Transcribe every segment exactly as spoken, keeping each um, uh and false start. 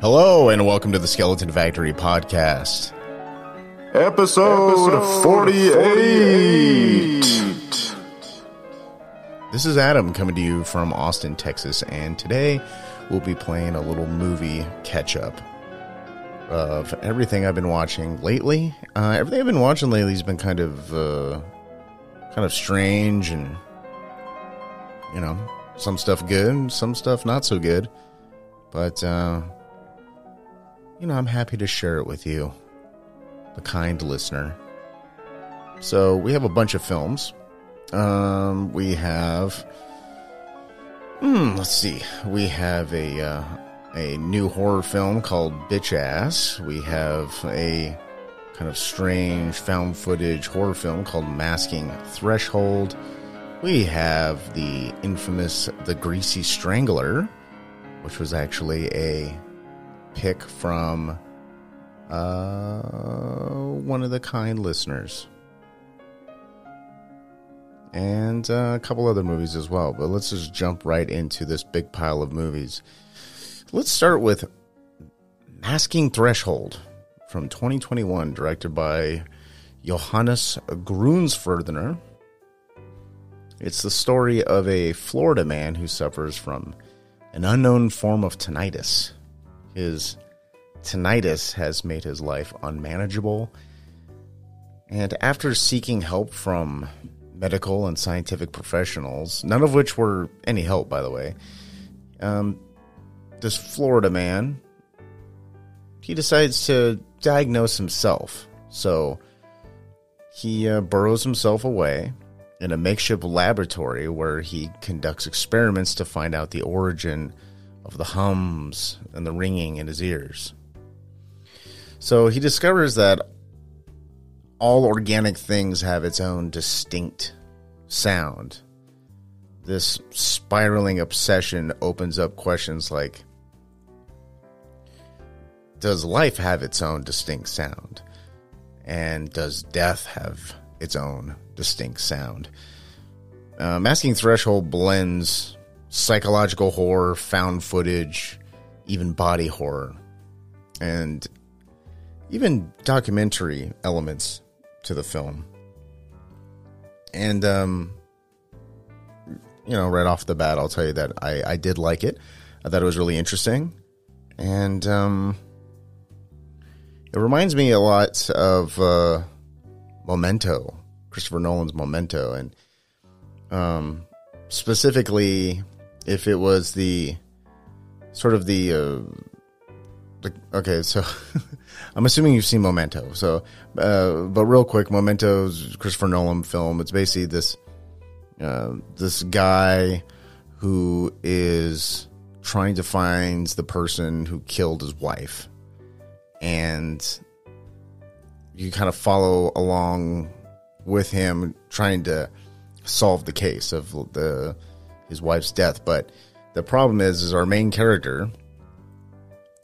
Hello, and welcome to the Skeleton Factory Podcast. Episode, Episode forty-eight. forty-eight. This is Adam coming to you from Austin, Texas, and today we'll be playing a little movie catch-up of everything I've been watching lately. Uh, everything I've been watching lately has been kind of, uh, kind of strange and, you know, some stuff good, some stuff not so good, but, uh... you know, I'm happy to share it with you, the kind listener. So we have a bunch of films. Um, we have, hmm, let's see, we have a uh, a new horror film called Bitch Ass. We have a kind of strange found footage horror film called Masking Threshold. We have the infamous The Greasy Strangler, which was actually a pick from uh, one of the kind listeners, and uh, a couple other movies as well. But let's just jump right into this big pile of movies. Let's start with Masking Threshold from twenty twenty-one, directed by Johannes Grutzfurtner. It's the story of a Florida man who suffers from an unknown form of tinnitus. His tinnitus has made his life unmanageable, and after seeking help from medical and scientific professionals, none of which were any help, by the way, um, this Florida man, he decides to diagnose himself. So he uh, burrows himself away in a makeshift laboratory where he conducts experiments to find out the origin of the hums and the ringing in his ears. So he discovers that all organic things have its own distinct sound. This spiraling obsession opens up questions like, does life have its own distinct sound? And does death have its own distinct sound? Uh, Masking Threshold blends psychological horror, found footage, even body horror, and even documentary elements to the film. And, um, you know, right off the bat, I'll tell you that I, I did like it. I thought it was really interesting. And um, it reminds me a lot of uh, Memento, Christopher Nolan's Memento, and um, specifically, if it was the sort of the, uh, the okay, so I'm assuming you've seen Memento. So, uh, but real quick, Memento's Christopher Nolan film. It's basically this uh, this guy who is trying to find the person who killed his wife, and you kind of follow along with him trying to solve the case of the his wife's death. But the problem is, is our main character,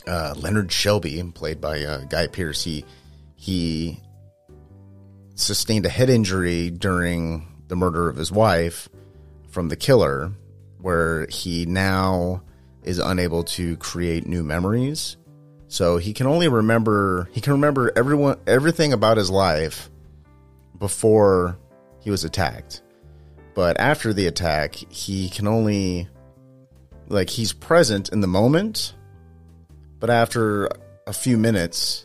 uh, Leonard Shelby, played by uh, Guy Pearce, he, he sustained a head injury during the murder of his wife from the killer, where he now is unable to create new memories. So he can only remember, he can remember everyone, everything about his life before he was attacked. But after the attack, he can only, like, he's present in the moment, but after a few minutes,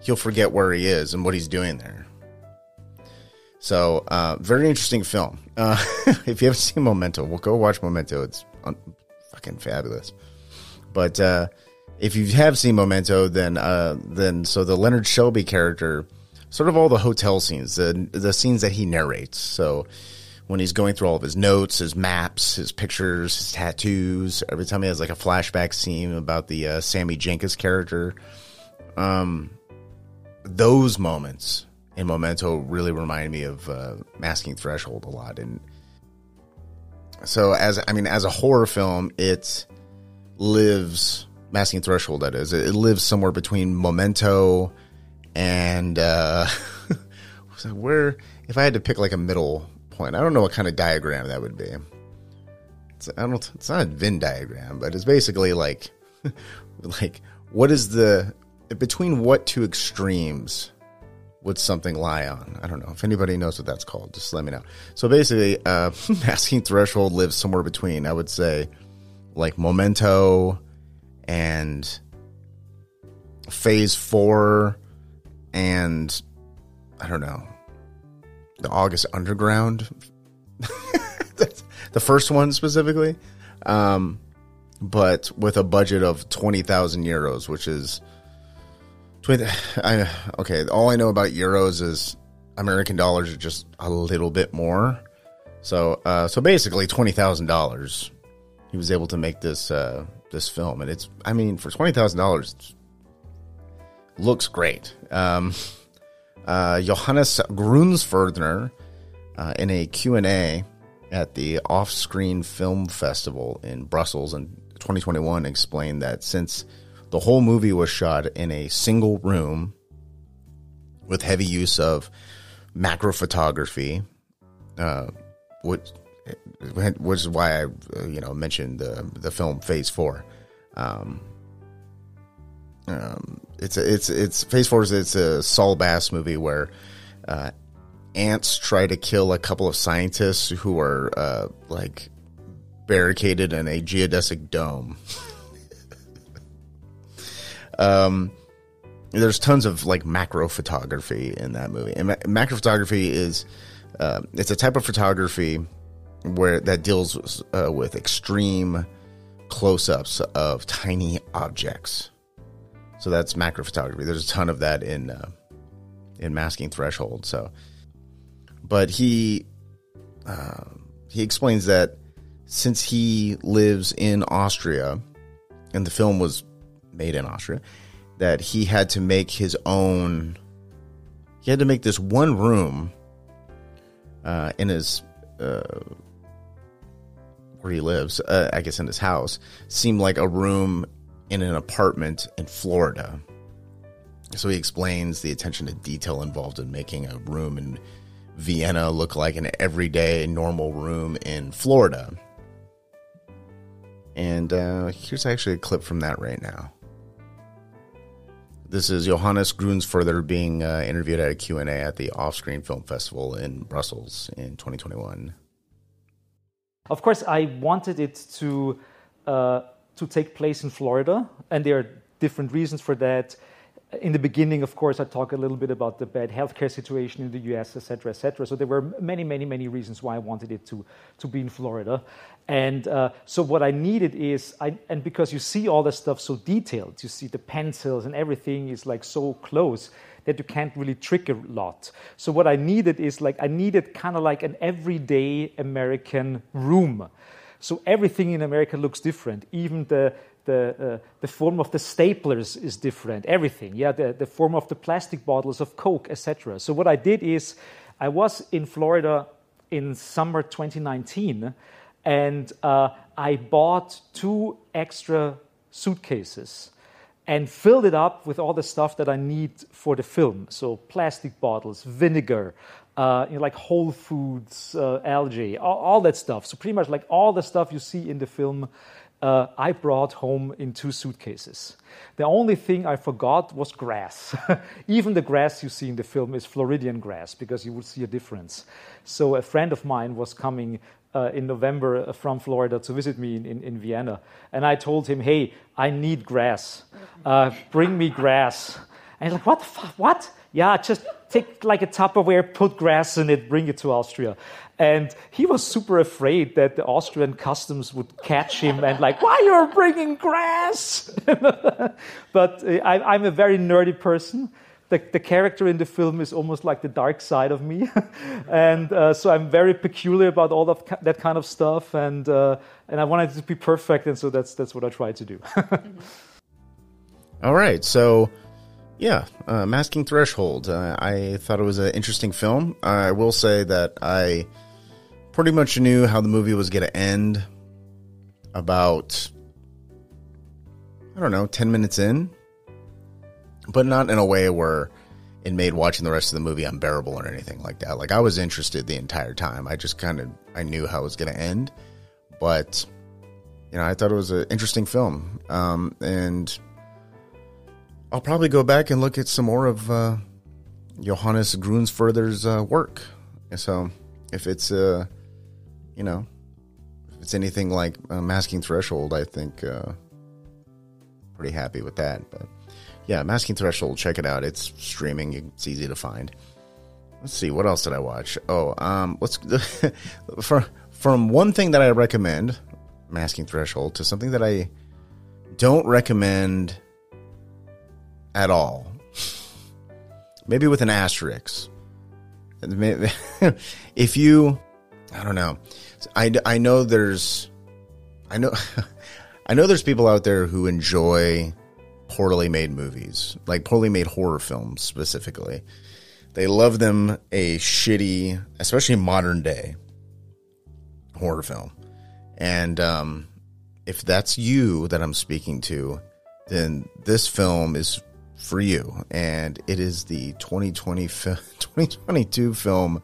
he'll forget where he is and what he's doing there. So, uh, very interesting film. Uh, if you haven't seen Memento, we'll go watch Memento. It's un- fucking fabulous. But uh, if you have seen Memento, then uh, then so the Leonard Shelby character, sort of all the hotel scenes, the the scenes that he narrates. So when he's going through all of his notes, his maps, his pictures, his tattoos, every time he has like a flashback scene about the uh, Sammy Jenkins character, um, those moments in Memento really remind me of uh, Masking Threshold a lot. And so, as I mean, as a horror film, it lives, Masking Threshold, that is, it lives somewhere between Memento and uh, where, if I had to pick like a middle point, I don't know what kind of diagram that would be. It's, I don't, it's not a Venn diagram, but it's basically like like what is the, between what two extremes would something lie on? I don't know. If anybody knows what that's called, just let me know. So basically, uh, Masking Threshold lives somewhere between, I would say, like Memento and Phase Four and, I don't know, the August Underground. The first one specifically. Um, but with a budget of twenty thousand euros, which is... twenty I, okay, all I know about euros is American dollars are just a little bit more. So uh, so basically twenty thousand dollars, he was able to make this uh, this film. And it's, I mean, for twenty thousand dollars, looks great. Um, uh, Johannes Grutzfurtner, uh, in a Q and A at the Offscreen Film Festival in Brussels in twenty twenty-one, explained that since the whole movie was shot in a single room with heavy use of macro photography, uh, which, which is why I, you know, mentioned the the film Phase Four. Um, um, it's a, it's it's Phase Four is it's a Saul Bass movie where uh, ants try to kill a couple of scientists who are uh, like barricaded in a geodesic dome. Um, there's tons of like macro photography in that movie, and ma- macro photography is uh, it's a type of photography where that deals uh, with extreme close-ups of tiny objects. So that's macro photography. There's a ton of that in uh, in Masking Threshold. So, but he uh, he explains that since he lives in Austria, and the film was made in Austria, that he had to make his own, he had to make this one room uh, in his, uh, where he lives, uh, I guess in his house, seem like a room in an apartment in Florida. So he explains the attention to detail involved in making a room in Vienna look like an everyday normal room in Florida. And uh, here's actually a clip from that right now. This is Johannes Grutzfurtner being uh, interviewed at a Q and A at the Offscreen Film Festival in Brussels in twenty twenty-one. Of course, I wanted it to uh, to take place in Florida, and there are different reasons for that. In the beginning, of course, I talk a little bit about the bad healthcare situation in the U S, et cetera, et cetera. So there were many, many, many reasons why I wanted it to, to be in Florida. And uh, so what I needed is, I, and because you see all the stuff so detailed, you see the pencils and everything is like so close that you can't really trick a lot. So what I needed is like, I needed kind of like an everyday American room. So everything in America looks different, even the The uh, the form of the staplers is different. Everything, yeah. The, the form of the plastic bottles of Coke, et cetera. So what I did is, I was in Florida in summer twenty nineteen, and uh, I bought two extra suitcases and filled it up with all the stuff that I need for the film. So plastic bottles, vinegar, uh, you know, like whole foods, uh, algae, all, all that stuff. So pretty much like all the stuff you see in the film. Uh, I brought home in two suitcases. The only thing I forgot was grass. Even the grass you see in the film is Floridian grass, because you would see a difference. So a friend of mine was coming uh, in November from Florida to visit me in, in, in Vienna. And I told him, hey, I need grass. Uh, bring me grass. And he's like, what the fuck, what? Yeah, just take like a Tupperware, put grass in it, bring it to Austria. And he was super afraid that the Austrian customs would catch him and like, why are you bringing grass? But uh, I, I'm a very nerdy person. The, the character in the film is almost like the dark side of me. And uh, so I'm very peculiar about all of that kind of stuff. And uh, and I wanted it to be perfect. And so that's, that's what I tried to do. All right, so... Yeah, uh, Masking Threshold. Uh, I thought it was an interesting film. I will say that I pretty much knew how the movie was going to end about, I don't know, ten minutes in. But not in a way where it made watching the rest of the movie unbearable or anything like that. Like, I was interested the entire time. I just kind of, I knew how it was going to end. But, you know, I thought it was an interesting film. Um, and... I'll probably go back and look at some more of uh, Johannes Grutzfurtner's uh, work. And so if it's, uh, you know, if it's anything like uh, Masking Threshold, I think uh, pretty happy with that. But yeah, Masking Threshold, check it out. It's streaming. It's easy to find. Let's see, what else did I watch? Oh, um, let's from from one thing that I recommend, Masking Threshold, to something that I don't recommend at all. Maybe with an asterisk. If you, I don't know. I, I know there's, I know, I know there's people out there who enjoy poorly made movies, like poorly made horror films specifically. They love them a shitty, especially modern day horror film. And um, if that's you that I'm speaking to, then this film is for you. And it is the twenty twenty, twenty twenty-two film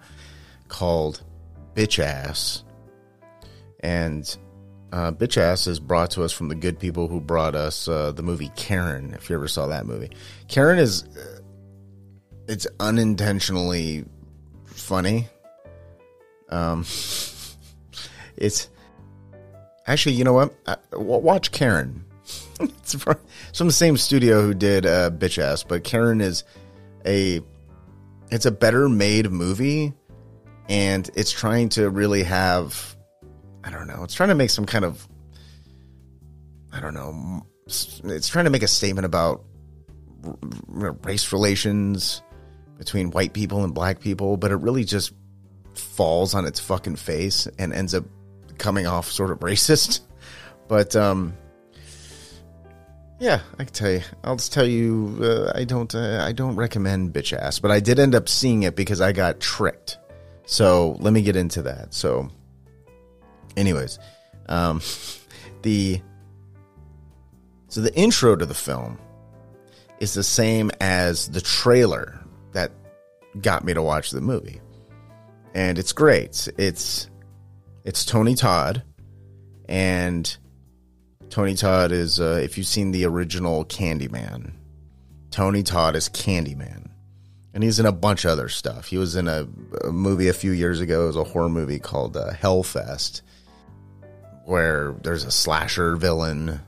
called Bitch Ass. And uh, Bitch Ass is brought to us from the good people who brought us uh, the movie Karen, if you ever saw that movie. Karen is... Uh, It's unintentionally funny. Um, it's actually, you know what? I, watch Karen. It's from the same studio who did uh, Bitch Ass, but Karen is a it's a better made movie, and it's trying to really have I don't know. It's trying to make some kind of I don't know. It's trying to make a statement about r- race relations. Between white people and black people, but it really just falls on its fucking face and ends up coming off sort of racist. But um, yeah, I can tell you. I'll just tell you, uh, I don't, uh, I don't recommend Bitch Ass, but I did end up seeing it because I got tricked. So let me get into that. So, anyways, um, the so the intro to the film is the same as the trailer that got me to watch the movie, and it's great. It's it's Tony Todd, and Tony Todd is uh, if you've seen the original Candyman, Tony Todd is Candyman, and he's in a bunch of other stuff. He was in a, a movie a few years ago. It was a horror movie called uh, Hellfest, where there's a slasher villain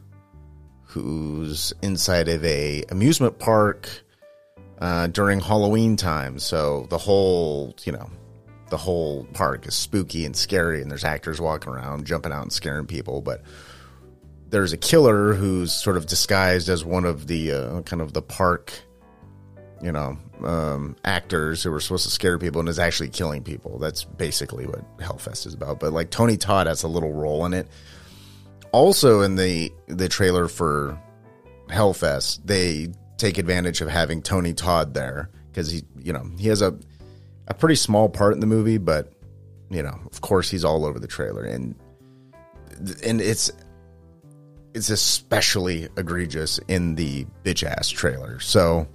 who's inside of a amusement park. Uh, during Halloween time, so the whole, you know, the whole park is spooky and scary, and there's actors walking around, jumping out and scaring people, but there's a killer who's sort of disguised as one of the, uh, kind of the park, you know, um, actors who are supposed to scare people and is actually killing people. That's basically what Hellfest is about, but, like, Tony Todd has a little role in it. Also in the, the trailer for Hellfest, they take advantage of having Tony Todd there because he, you know, he has a a pretty small part in the movie, but you know, of course, he's all over the trailer, and and it's it's especially egregious in the Bitch Ass trailer. So,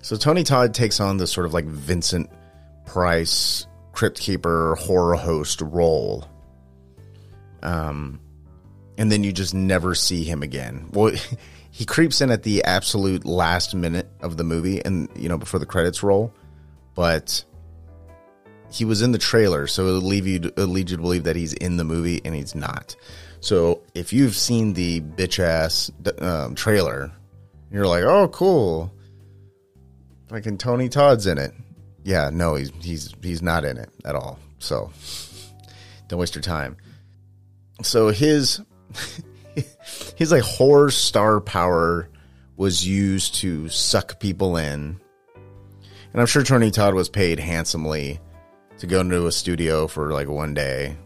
so Tony Todd takes on this sort of like Vincent Price, Crypt Keeper, horror host role, um, and then you just never see him again. Well. He creeps in at the absolute last minute of the movie and, you know, before the credits roll. But he was in the trailer, so it'll lead you to, it'll lead you to believe that he's in the movie, and he's not. So if you've seen the Bitch Ass um, trailer, you're like, oh, cool. Fucking Tony Todd's in it. Yeah, no, he's he's he's not in it at all. So don't waste your time. So his... His like horror star power was used to suck people in, and I'm sure Tony Todd was paid handsomely to go into a studio for like one day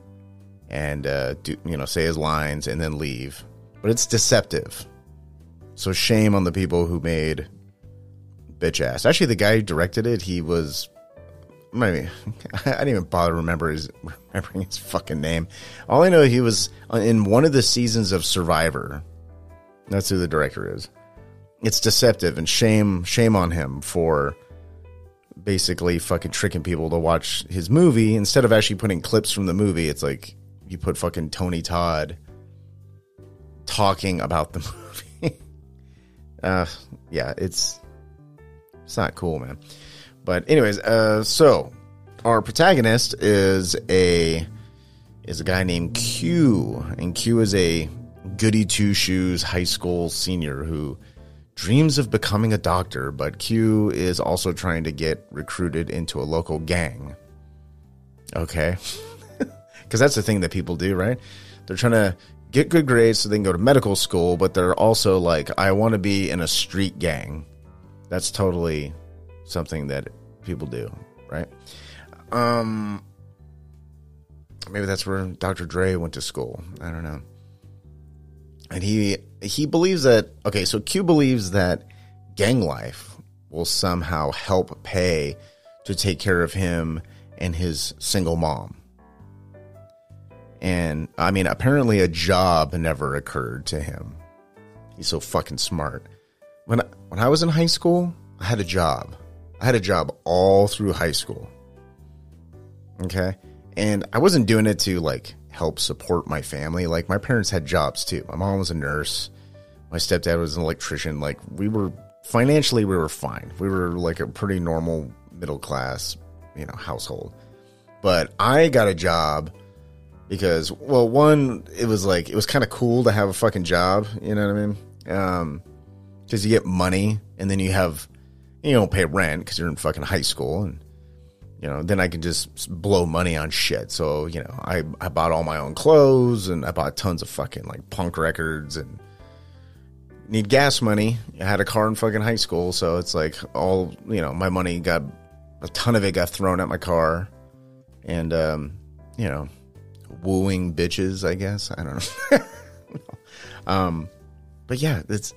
and uh, do, you know, say his lines and then leave. But it's deceptive, so shame on the people who made Bitch Ass. Actually, the guy who directed it, he was. I mean, I didn't even bother remember his, remembering his fucking name. All I know, he was in one of the seasons of Survivor. That's who the director is. It's deceptive, and shame, shame on him for basically fucking tricking people to watch his movie. Instead of actually putting clips from the movie, it's like you put fucking Tony Todd talking about the movie. uh, yeah, it's it's not cool, man. But anyways, uh, so our protagonist is a is a guy named Q, and Q is a goody two shoes high school senior who dreams of becoming a doctor, but Q is also trying to get recruited into a local gang. Okay. Because that's the thing that people do, right? They're trying to get good grades so they can go to medical school, but they're also like, I want to be in a street gang. That's totally something that people do, right? Um, maybe that's where Doctor Dre went to school. I don't know. And he he believes that, okay, so Q believes that gang life will somehow help pay to take care of him and his single mom. And, I mean, apparently a job never occurred to him. He's so fucking smart. When I, when I was in high school, I had a job. I had a job all through high school. Okay? And I wasn't doing it to, like, help support my family. Like, my parents had jobs, too. My mom was a nurse. My stepdad was an electrician. Like, we were, financially, we were fine. We were, like, a pretty normal middle-class, you know, household. But I got a job because, well, one, it was like, it was kind of cool to have a fucking job. You know what I mean? Um, because you get money, and then you have, you don't pay rent because you're in fucking high school, and, you know, then I can just blow money on shit. So, you know, I, I bought all my own clothes, and I bought tons of fucking, like, punk records, and need gas money. I had a car in fucking high school, so it's like all, you know, my money got, a ton of it got thrown at my car, and, um, you know, wooing bitches, I guess. I don't know. um, but, yeah, that's,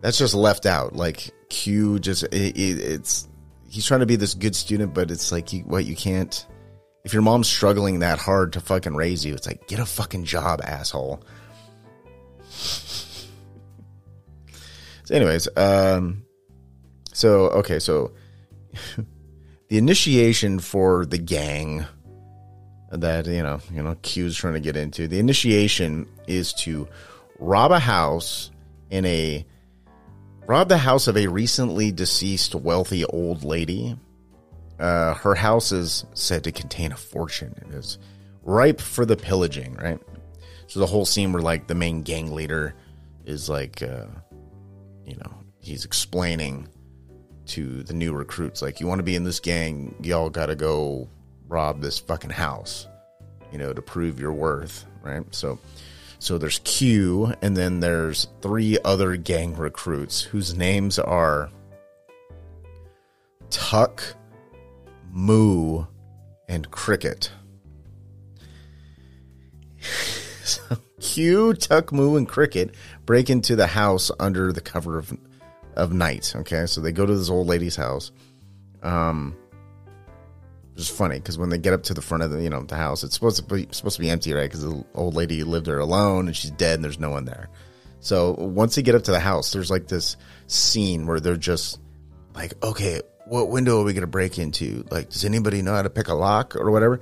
that's just left out. Like, Q just, it, it, it's... he's trying to be this good student, but it's like, you, what, you can't, if your mom's struggling that hard to fucking raise you, it's like, get a fucking job, asshole. So anyways, um, so, okay, so the initiation for the gang that, you know, you know, Q's trying to get into, the initiation is to rob a house in a, robbed the house of a recently deceased wealthy old lady. Uh, her house is said to contain a fortune. It is ripe for the pillaging, right? So the whole scene where, like, the main gang leader is, like, uh, you know, he's explaining to the new recruits, like, you want to be in this gang, y'all got to go rob this fucking house, you know, to prove your worth, right? So... So there's Q, and then there's three other gang recruits whose names are Tuck, Moo, and Cricket. So Q, Tuck, Moo, and Cricket break into the house under the cover of of night. Okay, so they go to this old lady's house. Um, It's funny because when they get up to the front of the, you know, the house, it's supposed to be supposed to be empty, right? Because the old lady lived there alone, and she's dead, and there's no one there. So once they get up to the house, there's like this scene where they're just like, "Okay, what window are we gonna break into? Like, does anybody know how to pick a lock or whatever?"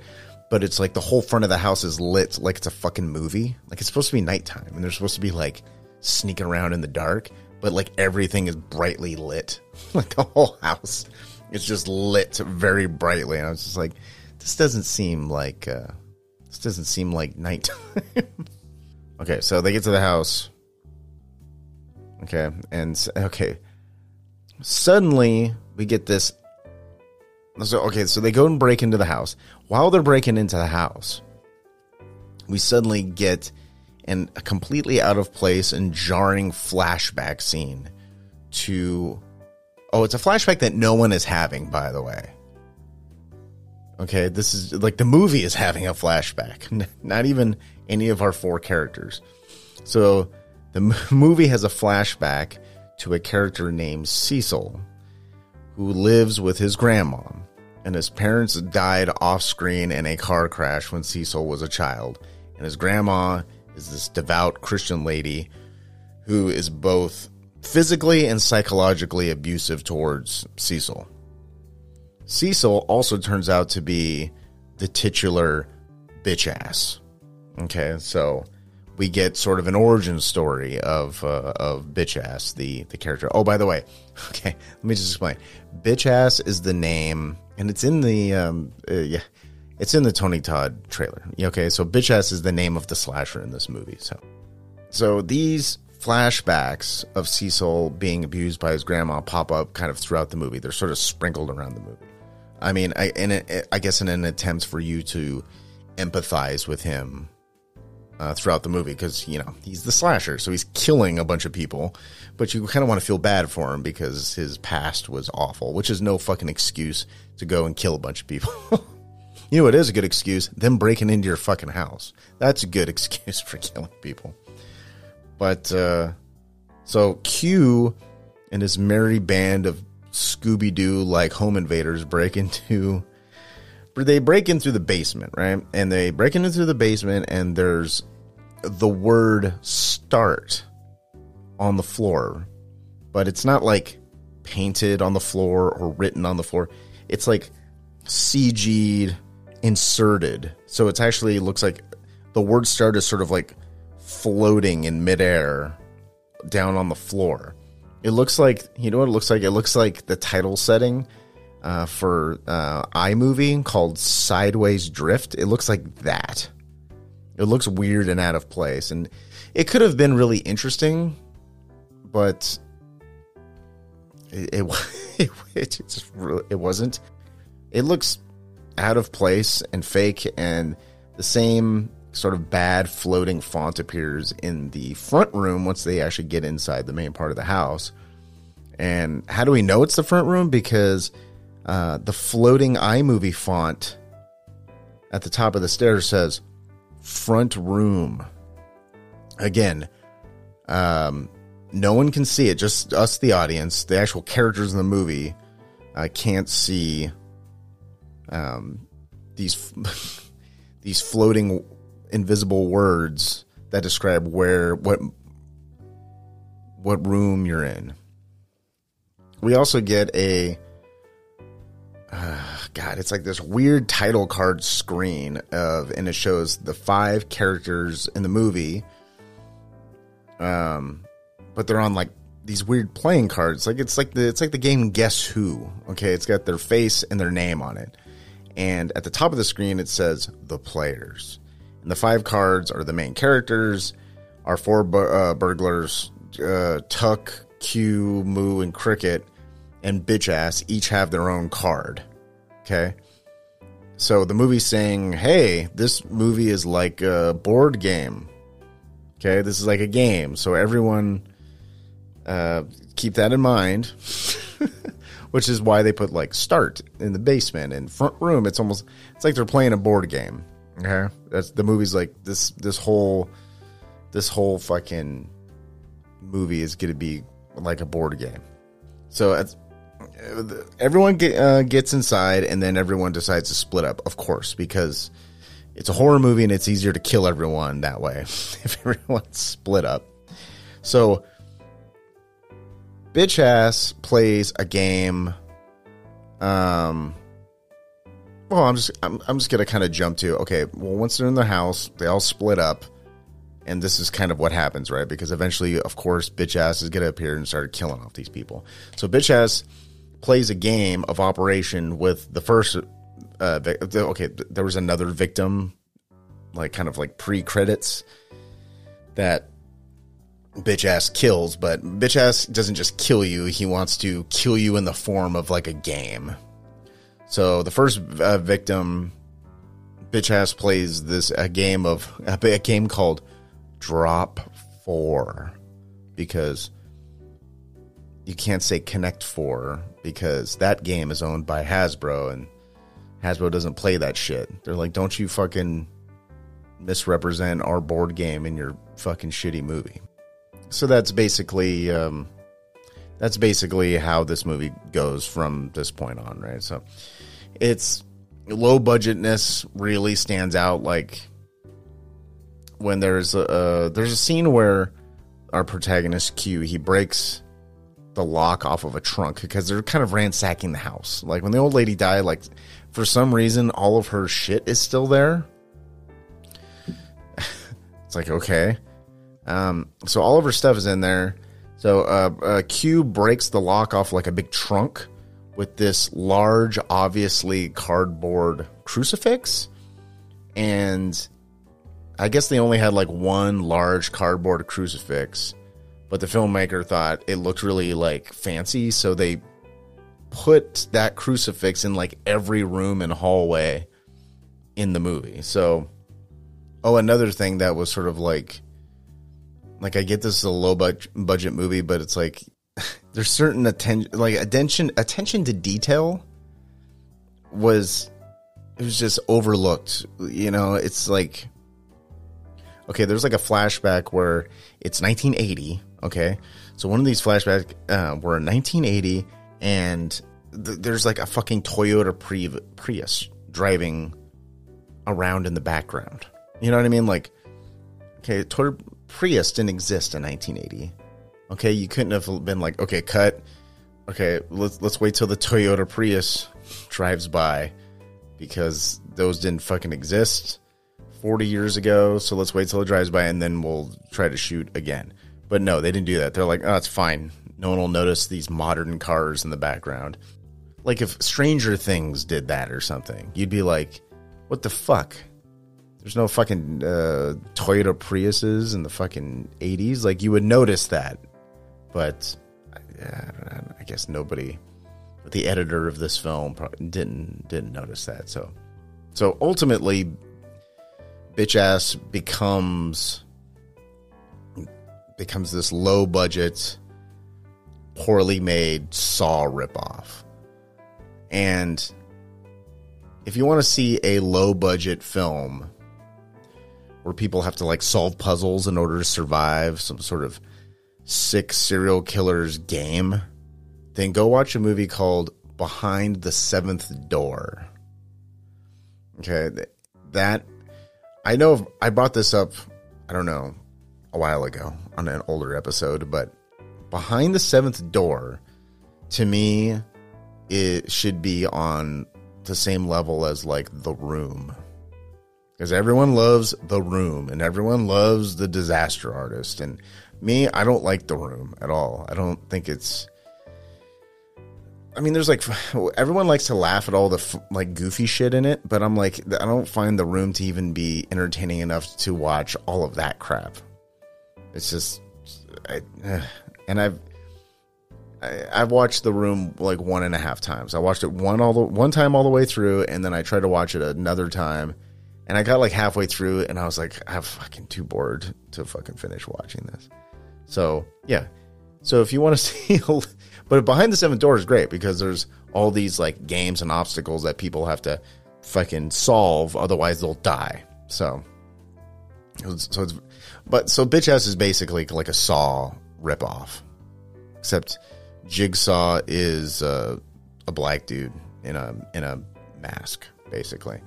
But it's like the whole front of the house is lit like it's a fucking movie. Like, it's supposed to be nighttime, and they're supposed to be like sneaking around in the dark, but like everything is brightly lit, like the whole house. It's just lit very brightly, and I was just like, "This doesn't seem like uh, this doesn't seem like nighttime." Okay, so they get to the house. Okay, and okay, suddenly we get this. So okay, so they go and break into the house. While they're breaking into the house, we suddenly get an, a completely out of place and jarring flashback scene to. Oh, it's a flashback that no one is having, by the way. Okay, this is like the movie is having a flashback. Not even any of our four characters. So the movie has a flashback to a character named Cecil who lives with his grandma. And his parents died off screen in a car crash when Cecil was a child. And his grandma is this devout Christian lady who is both physically and psychologically abusive towards Cecil. Cecil also turns out to be the titular bitch ass. Okay, so we get sort of an origin story of uh, of Bitch Ass, the the character. Oh, by the way, okay, let me just explain. Bitch Ass is the name, and it's in the um, uh, yeah, it's in the Tony Todd trailer. Okay, so Bitch Ass is the name of the slasher in this movie. So, so these flashbacks of Cecil being abused by his grandma pop up kind of throughout the movie. They're sort of sprinkled around the movie. I mean, I, in a, I guess in an attempt for you to empathize with him uh, throughout the movie, because, you know, he's the slasher, so he's killing a bunch of people, but you kind of want to feel bad for him because his past was awful, which is no fucking excuse to go and kill a bunch of people. You know, it is a good excuse, them breaking into your fucking house. That's a good excuse for killing people. But, uh, so Q and his merry band of Scooby-Doo like home invaders break into they break in through the basement, right? And they break in through the basement, and there's the word start on the floor, but it's not like painted on the floor or written on the floor. It's like C G'd, inserted. So it's actually it looks like the word start is sort of like floating in midair down on the floor. It looks like, you know what it looks like? It looks like the title setting uh, for uh, iMovie called Sideways Drift. It looks like that. It looks weird and out of place. And it could have been really interesting, but it it, it, it, really, it wasn't. It looks out of place and fake, and the same sort of bad floating font appears in the front room once they actually get inside the main part of the house. And how do we know it's the front room? Because uh, the floating iMovie font at the top of the stairs says front room. Again, um, no one can see it, just us, the audience. The actual characters in the movie uh, can't see um, these these floating invisible words that describe where what what room you're in. We also get a uh, God, it's like this weird title card screen of, and it shows the five characters in the movie, um but they're on like these weird playing cards. Like it's like the it's like the game Guess Who. Okay, it's got their face and their name on it, and at the top of the screen it says the players. And the five cards are the main characters, our four bu- uh, burglars, uh, Tuck, Q, Moo, and Cricket, and Bitch Ass each have their own card. Okay? So the movie's saying, hey, this movie is like a board game. Okay? This is like a game. So everyone, uh, keep that in mind. Which is why they put, like, start in the basement and front room. It's almost, it's like they're playing a board game. Okay, that's the movie's like this. This whole, this whole fucking movie is gonna be like a board game. So that's, everyone get, uh, gets inside, and then everyone decides to split up. Of course, because it's a horror movie, and it's easier to kill everyone that way if everyone's split up. So, Bitch Ass plays a game. Um. Well, I'm just I'm, I'm just gonna kind of jump to okay. Well, once they're in the house, they all split up, and this is kind of what happens, right? Because eventually, of course, Bitch Ass is gonna appear and start killing off these people. So Bitch Ass plays a game of operation with the first. Uh, the, okay, there was another victim, like kind of like pre-credits that Bitch Ass kills, but Bitch Ass doesn't just kill you. He wants to kill you in the form of like a game. So the first uh, victim, Bitch Ass, plays this a game of a game called Drop Four, because you can't say Connect Four because that game is owned by Hasbro, and Hasbro doesn't play that shit. They're like, don't you fucking misrepresent our board game in your fucking shitty movie. So that's basically um, that's basically how this movie goes from this point on, right? So it's low budgetness really stands out. Like when there's a uh, there's a scene where our protagonist Q, he breaks the lock off of a trunk because they're kind of ransacking the house. Like when the old lady died, like for some reason all of her shit is still there. It's like, okay, Um, so all of her stuff is in there. So uh, uh, Q breaks the lock off like a big trunk with this large, obviously cardboard crucifix. And I guess they only had like one large cardboard crucifix, but the filmmaker thought it looked really like fancy. So they put that crucifix in like every room and hallway in the movie. So, oh, another thing that was sort of like, like I get this is a low budget movie, but it's like there's certain attention, like attention, attention to detail was, it was just overlooked. You know, it's like, okay, there's like a flashback where it's nineteen eighty. Okay. So one of these flashbacks uh, were in nineteen eighty and th- there's like a fucking Toyota Pri- Prius driving around in the background. You know what I mean? Like, okay, Toyota Prius didn't exist in nineteen eighty. Okay. You couldn't have been like, okay, cut. Okay. Let's, let's wait till the Toyota Prius drives by because those didn't fucking exist forty years ago, so let's wait till it drives by and then we'll try to shoot again. But no, they didn't do that. They're like, oh, it's fine. No one will notice these modern cars in the background. Like if Stranger Things did that or something, you'd be like, what the fuck? There's no fucking uh, Toyota Priuses in the fucking eighties. Like you would notice that. But uh, I guess nobody, but the editor of this film probably didn't, didn't notice that. So, so ultimately, Bitch Ass becomes becomes this low budget, poorly made Saw ripoff. And if you want to see a low budget film where people have to like solve puzzles in order to survive some sort of sick serial killer's game, then go watch a movie called Behind the Seventh Door. Okay, that I know I brought this up, I don't know, a while ago on an older episode, but Behind the Seventh Door, to me, it should be on the same level as, like, The Room. Because everyone loves The Room, and everyone loves The Disaster Artist. And me, I don't like The Room at all. I don't think it's... I mean, there's like, everyone likes to laugh at all the like goofy shit in it, but I'm like, I don't find The Room to even be entertaining enough to watch all of that crap. It's just, I, and I've, I, I've watched The Room like one and a half times. I watched it one all the, one time all the way through, and then I tried to watch it another time, and I got like halfway through, and I was like, I'm fucking too bored to fucking finish watching this. So yeah, so if you want to see. But Behind the Seventh Door is great because there's all these like games and obstacles that people have to fucking solve, otherwise they'll die. So, it was, so it's, but so Bitch Ass is basically like a Saw ripoff, except Jigsaw is uh, a black dude in a in a mask, basically.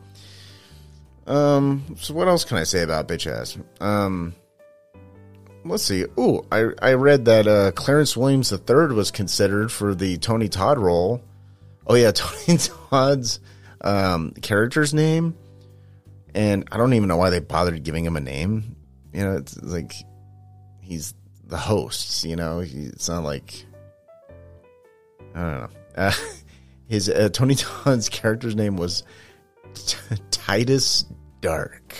Um, so what else can I say about Bitch Ass? Um. Let's see. Ooh, I, I read that uh, Clarence Williams the third was considered for the Tony Todd role. Oh, yeah, Tony Todd's um, character's name. And I don't even know why they bothered giving him a name. You know, it's like he's the host, you know. He, it's not like, I don't know. Uh, his uh, Tony Todd's character's name was T- Titus Dark.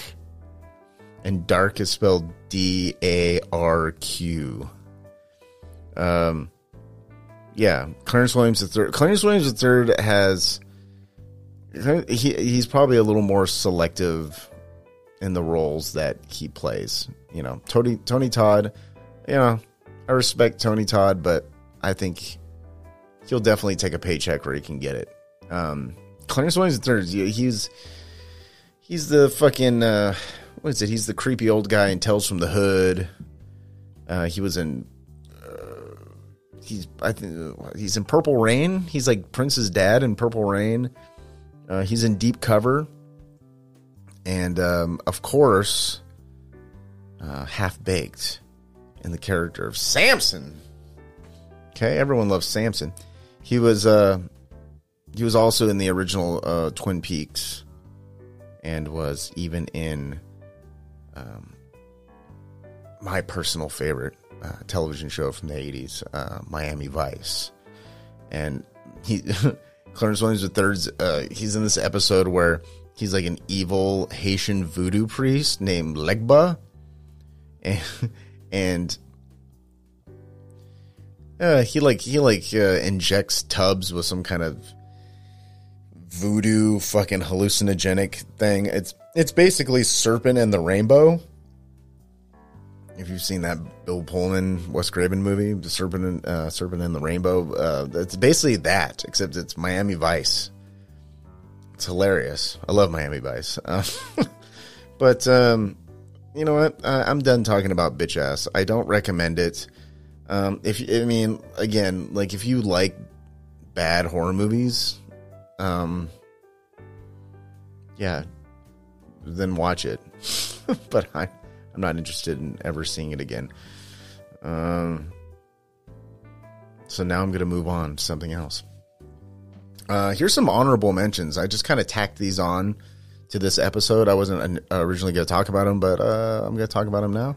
And Dark is spelled D A R Q. Um, yeah, Clarence Williams the third. Clarence Williams the third has... He, he's probably a little more selective in the roles that he plays. You know, Tony, Tony Todd, you know, I respect Tony Todd, but I think he'll definitely take a paycheck where he can get it. Um, Clarence Williams the third, he's, he's the fucking... Uh, What is it? He's the creepy old guy in Tales from the Hood. Uh, he was in. Uh, he's I think he's in Purple Rain. He's like Prince's dad in Purple Rain. Uh, he's in Deep Cover, and um, of course, uh, Half Baked, in the character of Samson. Okay, everyone loves Samson. He was. Uh, he was also in the original uh, Twin Peaks, and was even in. Um, my personal favorite uh, television show from the eighties, uh, Miami Vice. And he, Clarence Williams the third's, uh, he's in this episode where he's like an evil Haitian voodoo priest named Legba. And, and uh, he like, he like uh, injects tubs with some kind of voodoo fucking hallucinogenic thing. It's, it's basically Serpent and the Rainbow. If you've seen that Bill Pullman, Wes Craven movie, The Serpent and, uh, Serpent and the Rainbow, uh, it's basically that, except it's Miami Vice. It's hilarious. I love Miami Vice. Uh, but, um, you know what? Uh, I'm done talking about Bitch Ass. I don't recommend it. Um, if I mean, again, like, if you like bad horror movies, um, yeah, then watch it. But I... I'm not interested in ever seeing it again. Um, so now I'm going to move on to something else. Uh, here's some honorable mentions. I just kind of tacked these on to this episode. I wasn't originally going to talk about them, but uh, I'm going to talk about them now.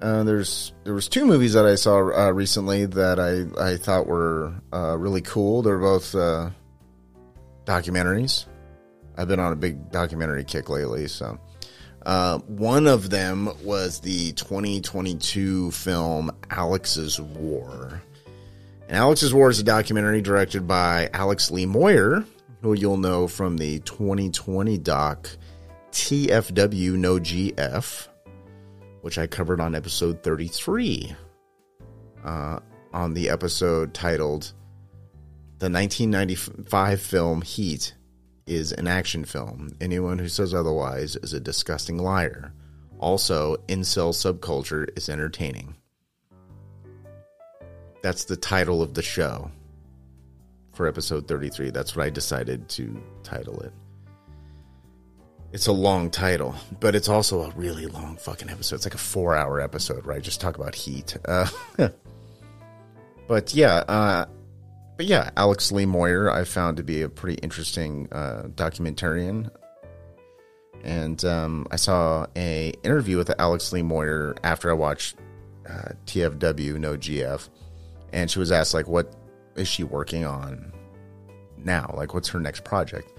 Uh, there's there was two movies that I saw uh, recently that I, I thought were uh, really cool. They're both uh, documentaries. I've been on a big documentary kick lately, so... Uh, one of them was the twenty twenty-two film Alex's War. And Alex's War is a documentary directed by Alex Lee Moyer, who you'll know from the twenty twenty doc T F W No G F, which I covered on episode thirty-three, uh, on the episode titled The nineteen ninety-five Film Heat is an action film. Anyone who says otherwise is a disgusting liar. Also, incel subculture is entertaining. That's the title of the show for episode thirty-three. That's what I decided to title it. It's a long title, but it's also a really long fucking episode. It's like a four hour episode where I just talk about heat. Uh, but yeah, uh, But yeah, Alex Lee Moyer I found to be a pretty interesting uh, documentarian. And um, I saw an interview with Alex Lee Moyer after I watched uh, T F W No G F. And she was asked, like, what is she working on now? Like, what's her next project?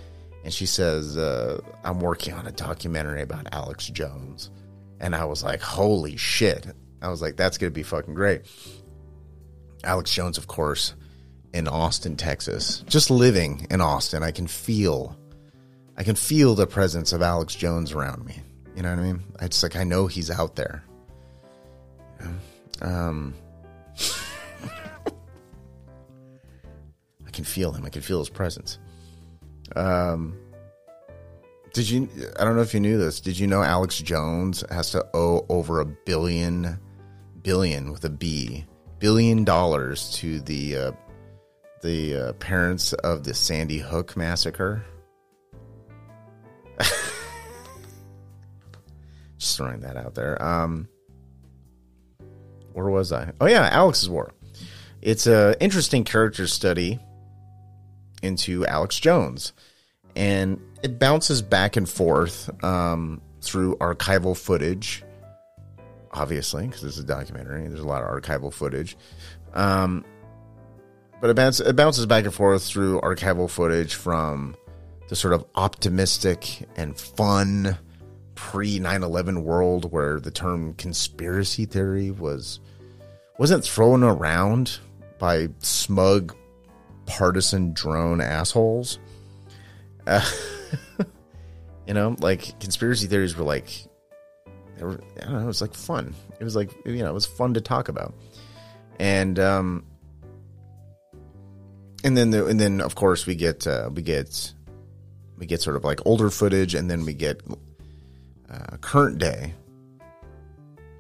And she says, uh, I'm working on a documentary about Alex Jones. And I was like, holy shit. I was like, that's going to be fucking great. Alex Jones, of course, in Austin, Texas. Just living in Austin, I can feel I can feel the presence of Alex Jones around me. You know what I mean? It's like I know he's out there. You know? Um I can feel him. I can feel his presence. Um Did you I don't know if you knew this. Did you know Alex Jones has to owe over a billion billion with a B billion dollars to the uh The uh, parents of the Sandy Hook massacre. Just throwing that out there. Um, where was I? Oh yeah, Alex's War. It's an interesting character study into Alex Jones, and it bounces back and forth um, through archival footage. Obviously, because it's a documentary, there's a lot of archival footage. Um, But it, bounce, it bounces back and forth through archival footage from the sort of optimistic and fun pre nine eleven world where the term conspiracy theory was, wasn't thrown around by smug partisan drone assholes. Uh, you know, like conspiracy theories were like, they were, I don't know, it was like fun. It was like, you know, it was fun to talk about. And, um, And then, the, and then, of course, we get uh, we get we get sort of like older footage, and then we get uh, current day,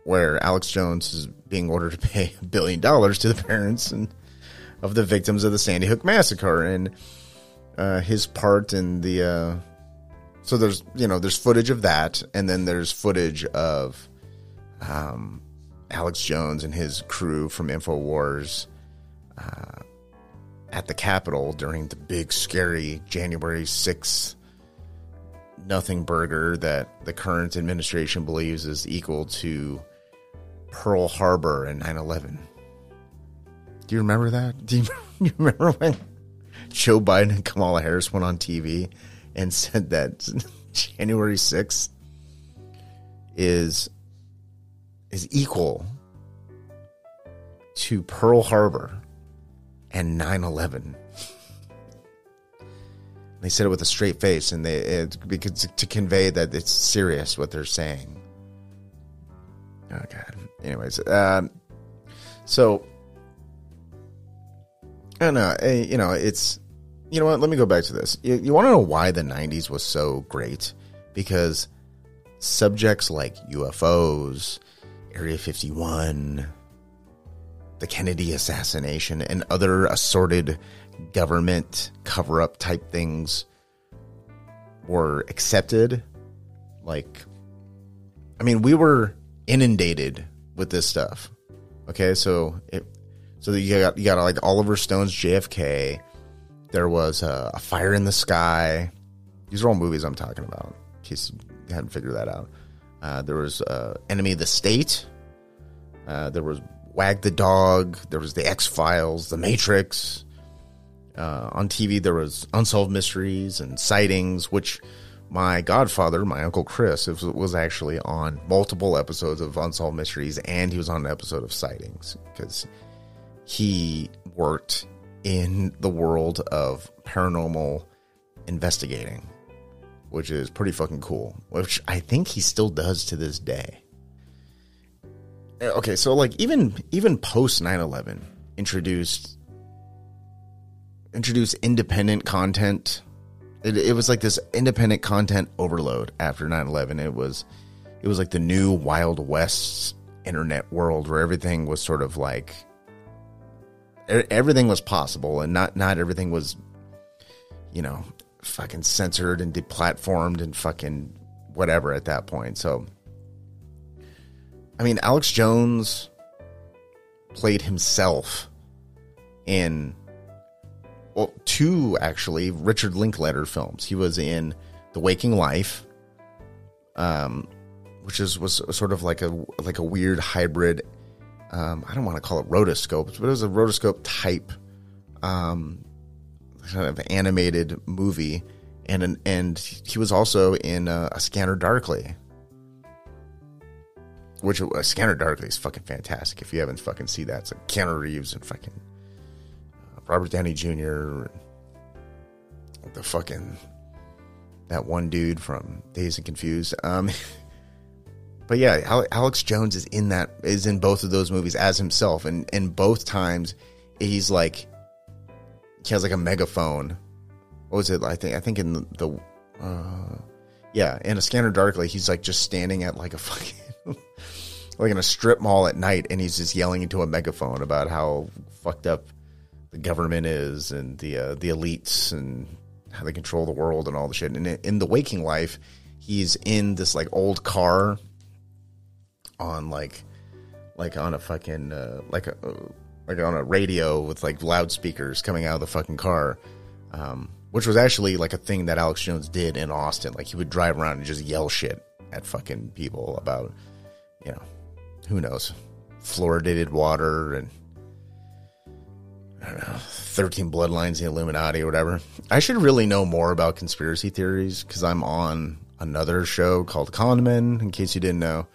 where Alex Jones is being ordered to pay a billion dollars to the parents and of the victims of the Sandy Hook massacre, and uh, his part in the. Uh, so there's you know there's footage of that, and then there's footage of um, Alex Jones and his crew from InfoWars. Uh, at the Capitol during the big, scary January sixth nothing burger that the current administration believes is equal to Pearl Harbor and nine eleven. Do you remember that? Do you, do you remember when Joe Biden and Kamala Harris went on T V and said that January sixth is is equal to Pearl Harbor and nine eleven? They said it with a straight face, and they it, because to convey that it's serious what they're saying. Oh God. Anyways, um, so I don't know. You know, it's you know what. Let me go back to this. You, you want to know why the nineties was so great? Because subjects like U F Os, Area fifty-one, the Kennedy assassination, and other assorted government cover-up type things were accepted. Like, I mean, we were inundated with this stuff. Okay, so it, so you got you got like Oliver Stone's J F K. There was uh, A Fire in the Sky. These are all movies I'm talking about, in case you hadn't figured that out. Uh, there was uh, Enemy of the State. Uh, there was Wag the Dog. There was The X-Files, The Matrix. Uh, on T V, there was Unsolved Mysteries and Sightings, which my godfather, my Uncle Chris, was actually on multiple episodes of Unsolved Mysteries, and he was on an episode of Sightings because he worked in the world of paranormal investigating, which is pretty fucking cool, which I think he still does to this day. Okay, so like even even post nine eleven introduced... introduce independent content. It, it was like this independent content overload after nine eleven. It was, it was like the new Wild West internet world where everything was sort of like, everything was possible, and not, not everything was, you know, fucking censored and deplatformed and fucking whatever at that point. So, I mean, Alex Jones played himself in... well, two, actually, Richard Linklater films. He was in The Waking Life, um, which is was sort of like a like a weird hybrid. Um, I don't want to call it rotoscope, but it was a rotoscope-type um, kind of animated movie. And an, and he was also in uh, A Scanner Darkly, which A Scanner Darkly is fucking fantastic. If you haven't fucking seen that, it's like Keanu Reeves and fucking... Robert Downey Junior The fucking... that one dude from Dazed and Confused. Um, but yeah, Alex Jones is in that... is in both of those movies as himself. And, and both times, he's like... he has like a megaphone. What was it? I think I think in the... the uh, yeah, in A Scanner Darkly, he's like just standing at like a fucking... like in a strip mall at night. And he's just yelling into a megaphone about how fucked up the government is, and the uh, the elites, and how they control the world, and all the shit. And in The Waking Life, he's in this like old car on like like on a fucking uh, like a like on a radio with like loudspeakers coming out of the fucking car, um, which was actually like a thing that Alex Jones did in Austin. Like he would drive around and just yell shit at fucking people about, you know, who knows, fluoridated water and, I don't know, thirteen bloodlines, the Illuminati, or whatever. I should really know more about conspiracy theories because I'm on another show called Conman, in case you didn't know,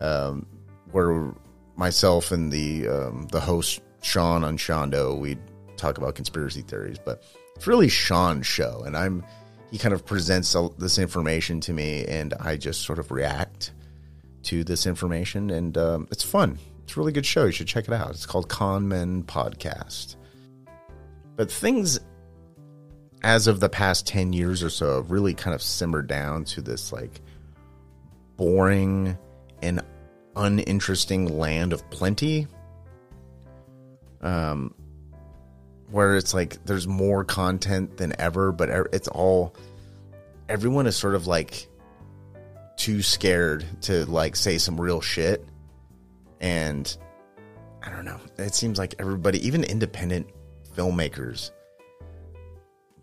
um, where myself and the um, the host, Sean on Shondo, we talk about conspiracy theories. But it's really Sean's show, and I'm he kind of presents all this information to me, and I just sort of react to this information, and um, it's fun. It's a really good show. You should check it out. It's called Conman Podcast. But things, as of the past ten years or so, have really kind of simmered down to this, like, boring and uninteresting land of plenty. Um, where it's, like, there's more content than ever, but it's all... everyone is sort of, like, too scared to, like, say some real shit. And, I don't know, it seems like everybody, even independent filmmakers,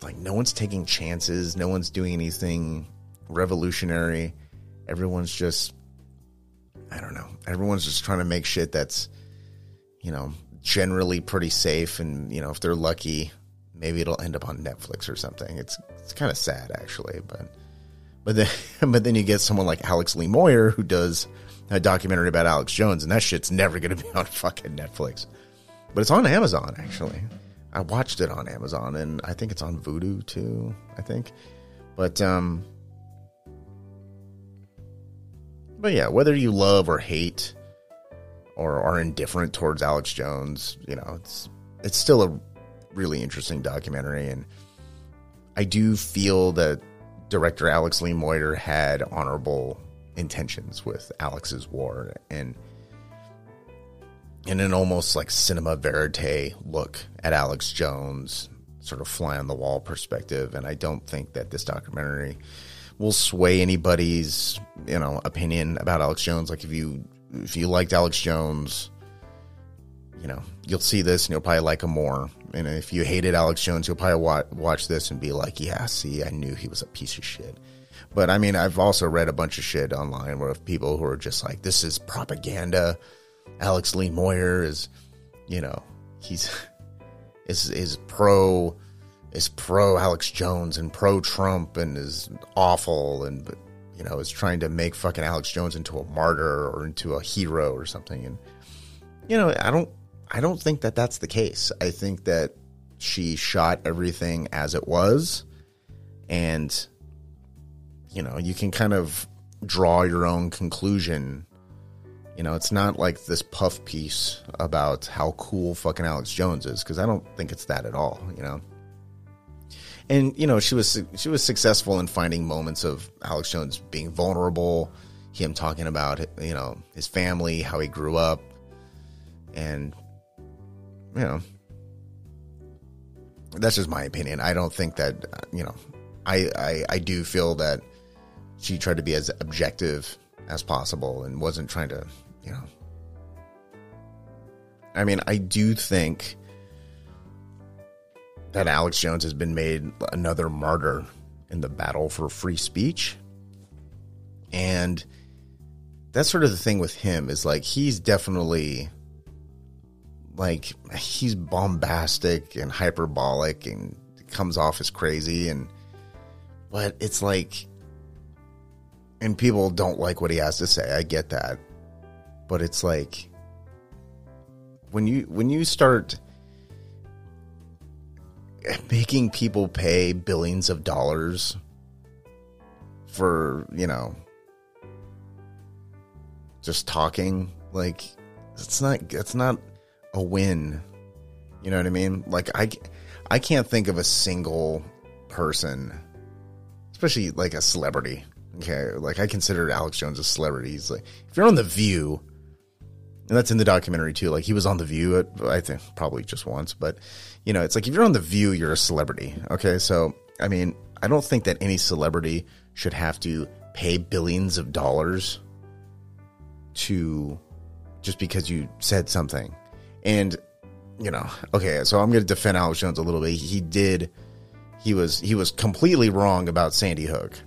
like, no one's taking chances, no one's doing anything revolutionary, everyone's just, I don't know, everyone's just trying to make shit that's, you know, generally pretty safe, and, you know, if they're lucky, maybe it'll end up on Netflix or something. It's it's kind of sad, actually, but but then but then you get someone like Alex Lee Moyer, who does a documentary about Alex Jones, and that shit's never going to be on fucking Netflix. But it's on Amazon, actually. I watched it on Amazon, and I think it's on Vudu, too, I think. But, um... But, yeah, whether you love or hate or are indifferent towards Alex Jones, you know, it's it's still a really interesting documentary. And I do feel that director Alex Lee Moyer had honorable intentions with Alex's War, and in an almost like cinema verite look at Alex Jones, sort of fly on the wall perspective. And I don't think that this documentary will sway anybody's, you know, opinion about Alex Jones. Like if you if you liked Alex Jones, you know, you'll see this and you'll probably like him more. And if you hated Alex Jones, you'll probably wa- watch this and be like, yeah, see, I knew he was a piece of shit. But I mean, I've also read a bunch of shit online where people who are just like, this is propaganda. Alex Lee Moyer is, you know, he's is is pro is pro Alex Jones and pro Trump and is awful and, you know, is trying to make fucking Alex Jones into a martyr or into a hero or something. And, you know, I don't I don't think that that's the case. I think that she shot everything as it was, and, you know, you can kind of draw your own conclusion. You know, it's not like this puff piece about how cool fucking Alex Jones is, because I don't think it's that at all, you know. And, you know, she was she was successful in finding moments of Alex Jones being vulnerable, him talking about, you know, his family, how he grew up, and, you know, that's just my opinion. I don't think that, you know, I, I, I do feel that she tried to be as objective as possible and wasn't trying to, you know, I mean, I do think that Alex Jones has been made another martyr in the battle for free speech. And that's sort of the thing with him, is like, he's definitely like, he's bombastic and hyperbolic and comes off as crazy, and but it's like, and people don't like what he has to say. I get that. But it's like, when you when you start making people pay billions of dollars for, you know, just talking, like, it's not it's not a win. You know what I mean? Like, I, I can't think of a single person, especially like a celebrity. Okay, like, I considered Alex Jones a celebrity. He's like, if you're on The View, and that's in the documentary too, like, he was on The View, at, I think, probably just once, but, you know, it's like, if you're on The View, you're a celebrity, okay? So, I mean, I don't think that any celebrity should have to pay billions of dollars to, just because you said something. And, you know, okay, so I'm going to defend Alex Jones a little bit. He did, he was, he was completely wrong about Sandy Hook.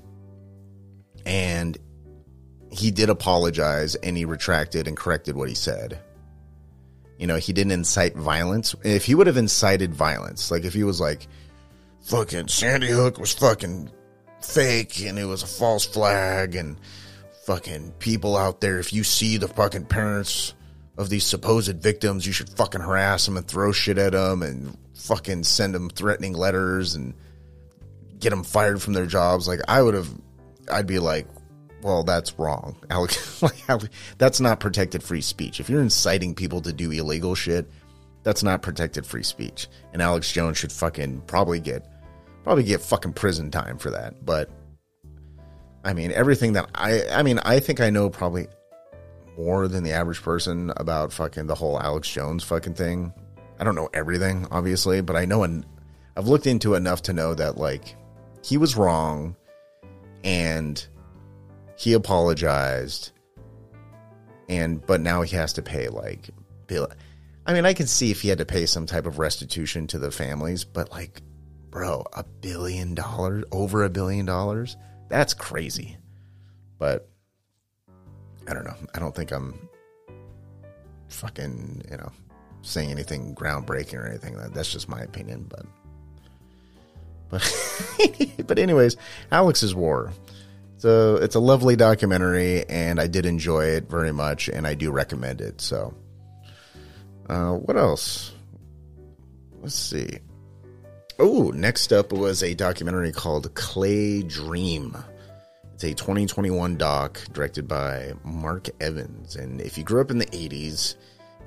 And he did apologize, and he retracted and corrected what he said. You know, he didn't incite violence. If he would have incited violence, like if he was like, fucking Sandy Hook was fucking fake and it was a false flag, and fucking people out there, if you see the fucking parents of these supposed victims, you should fucking harass them and throw shit at them and fucking send them threatening letters and get them fired from their jobs. Like, I would have... I'd be like, well, that's wrong. Alex, like, that's not protected free speech. If you're inciting people to do illegal shit, that's not protected free speech. And Alex Jones should fucking probably get, probably get fucking prison time for that. But I mean, everything that I, I mean, I think I know probably more than the average person about fucking the whole Alex Jones fucking thing. I don't know everything, obviously, but I know, and I've looked into enough to know that, like, he was wrong. And he apologized, and but now he has to pay, like, bill. I mean, I can see if he had to pay some type of restitution to the families, but, like, bro, a billion dollars, over a billion dollars, that's crazy. But I don't know. I don't think I'm fucking, you know, saying anything groundbreaking or anything. That's just my opinion, but but but anyways, Alex's War. So it's a lovely documentary, and I did enjoy it very much, and I do recommend it. So, uh, what else? Let's see. Oh, next up was a documentary called Clay Dream. It's a twenty twenty-one doc directed by Mark Evans. And if you grew up in the eighties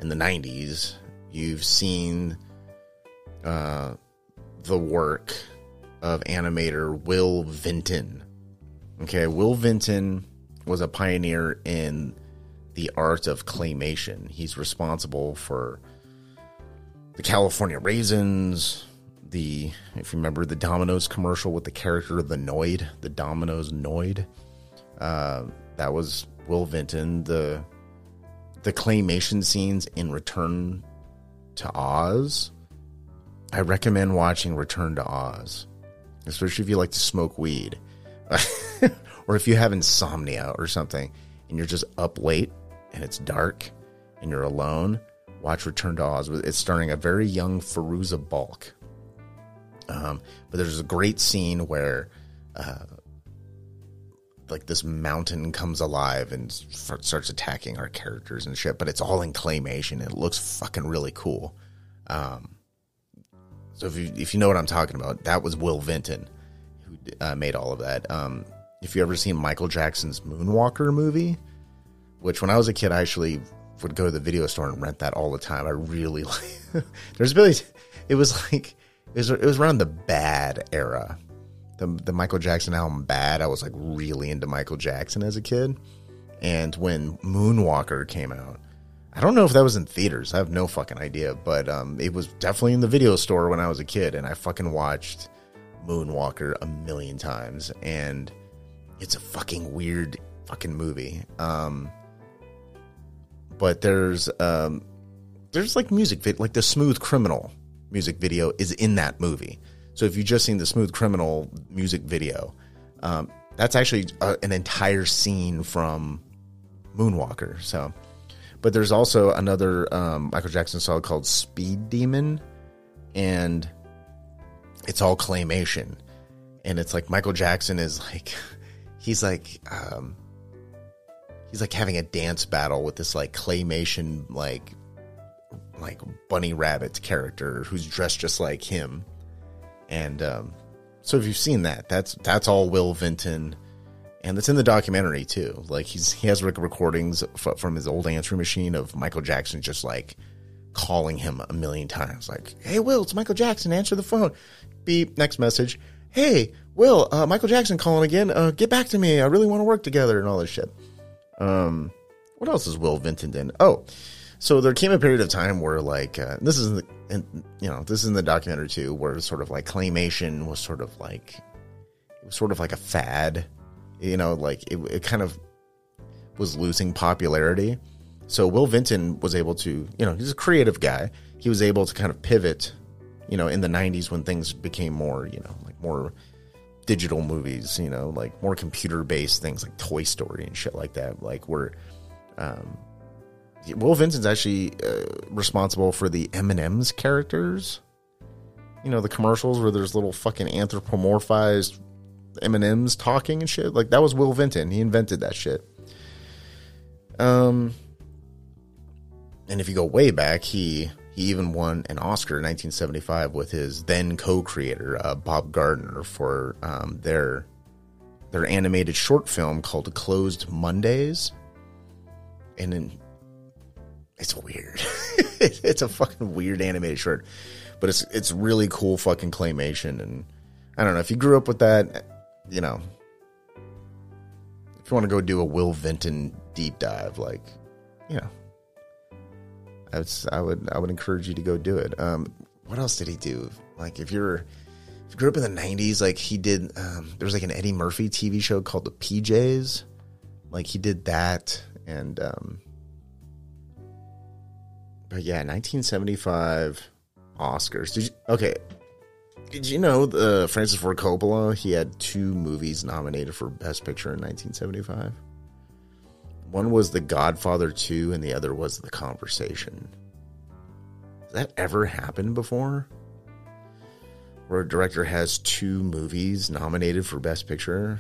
and the nineties, you've seen uh, the work of animator Will Vinton. Okay, Will Vinton was a pioneer in the art of claymation. He's responsible for the California Raisins, the, if you remember, the Domino's commercial with the character of the Noid, the Domino's Noid. Uh, that was Will Vinton. The the claymation scenes in Return to Oz. I recommend watching Return to Oz, especially if you like to smoke weed. Or if you have insomnia or something and you're just up late and it's dark and you're alone, watch Return to Oz. It's starring a very young Fairuza Balk. Um, but there's a great scene where uh, like this mountain comes alive and f- starts attacking our characters and shit, but it's all in claymation. It looks fucking really cool. Um, so if you, if you know what I'm talking about, that was Will Vinton. Uh, made all of that. Um, if you ever seen Michael Jackson's Moonwalker movie, which when I was a kid, I actually would go to the video store and rent that all the time. I really like. There's really, it was like it was it was around the Bad era, the the Michael Jackson album Bad. I was like really into Michael Jackson as a kid, and when Moonwalker came out, I don't know if that was in theaters. I have no fucking idea, but um, it was definitely in the video store when I was a kid, and I fucking watched Moonwalker a million times, and it's a fucking weird fucking movie. Um, but there's um, there's like music vid- like the Smooth Criminal music video is in that movie. So if you've just seen the Smooth Criminal music video, um, that's actually a, an entire scene from Moonwalker. So, but there's also another um, Michael Jackson song called Speed Demon, and it's all claymation, and it's like Michael Jackson is like, he's like, um, he's like having a dance battle with this like claymation, like, like bunny rabbit character who's dressed just like him. And, um, so if you've seen that, that's, that's all Will Vinton, and it's in the documentary too. Like he's, he has like recordings f- from his old answering machine of Michael Jackson, just like calling him a million times. Like, hey, Will, it's Michael Jackson. Answer the phone. Beep, next message. Hey, Will, uh, Michael Jackson calling again. Uh, get back to me. I really want to work together and all this shit. Um, what else is Will Vinton in? Oh, so there came a period of time where, like, uh, this is, in the, in, you know, this is in the documentary too, where it was sort of like claymation was sort of like, it was sort of like a fad, you know, like it, it kind of was losing popularity. So Will Vinton was able to, you know, he's a creative guy. He was able to kind of pivot, you know, in the nineties when things became more, you know, like more digital movies, you know, like more computer-based things like Toy Story and shit like that. Like where um, Will Vinton's actually uh, responsible for the M and M's characters. You know, the commercials where there's little fucking anthropomorphized M and M's talking and shit. Like that was Will Vinton. He invented that shit. Um... And if you go way back, he he even won an Oscar in nineteen seventy-five with his then co-creator uh, Bob Gardner for um, their their animated short film called Closed Mondays. And then it's weird. It's a fucking weird animated short, but it's it's really cool fucking claymation. And I don't know if you grew up with that, you know. If you want to go do a Will Vinton deep dive, like, you know. I would, I would I would encourage you to go do it. Um, what else did he do? Like if you're if you grew up in the nineties, like he did. Um, there was like an Eddie Murphy T V show called The P Js. Like he did that, and um, but yeah, nineteen seventy-five Oscars. Did you, okay, did you know the Francis Ford Coppola? He had two movies nominated for Best Picture in nineteen seventy-five. One was The Godfather two and the other was The Conversation. Has that ever happened before? Where a director has two movies nominated for Best Picture?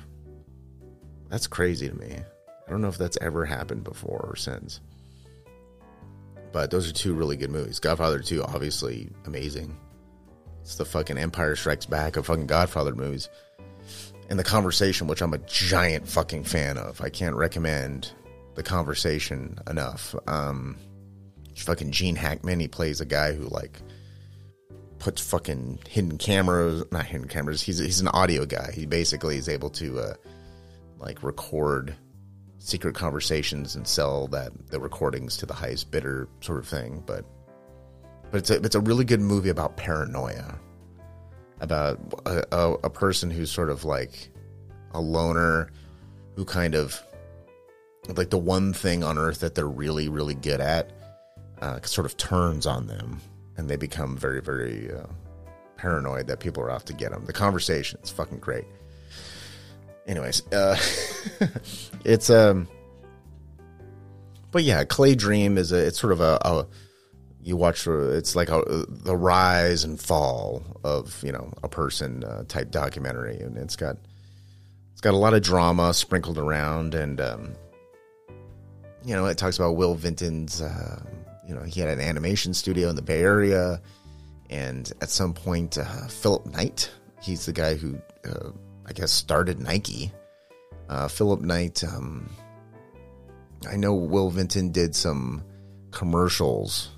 That's crazy to me. I don't know if that's ever happened before or since. But those are two really good movies. Godfather two, obviously amazing. It's the fucking Empire Strikes Back of fucking Godfather movies. And The Conversation, which I'm a giant fucking fan of. I can't recommend The Conversation enough. Um, fucking Gene Hackman, he plays a guy who like puts fucking hidden cameras, not hidden cameras, he's he's an audio guy. He basically is able to uh, like record secret conversations and sell that the recordings to the highest bidder sort of thing. But but it's a, it's a really good movie about paranoia, about a, a, a person who's sort of like a loner who kind of like the one thing on earth that they're really, really good at uh, sort of turns on them and they become very, very uh, paranoid that people are out to get them. The Conversation is fucking great. Anyways, uh, it's, um, but yeah, Clay Dream is a, it's sort of a, a you watch, it's like a, the rise and fall of, you know, a person uh, type documentary. And it's got, it's got a lot of drama sprinkled around. And, um, you know, it talks about Will Vinton's, uh, you know, he had an animation studio in the Bay Area. And at some point, uh, Philip Knight, he's the guy who, uh, I guess started Nike. Uh, Philip Knight, um, I know Will Vinton did some commercials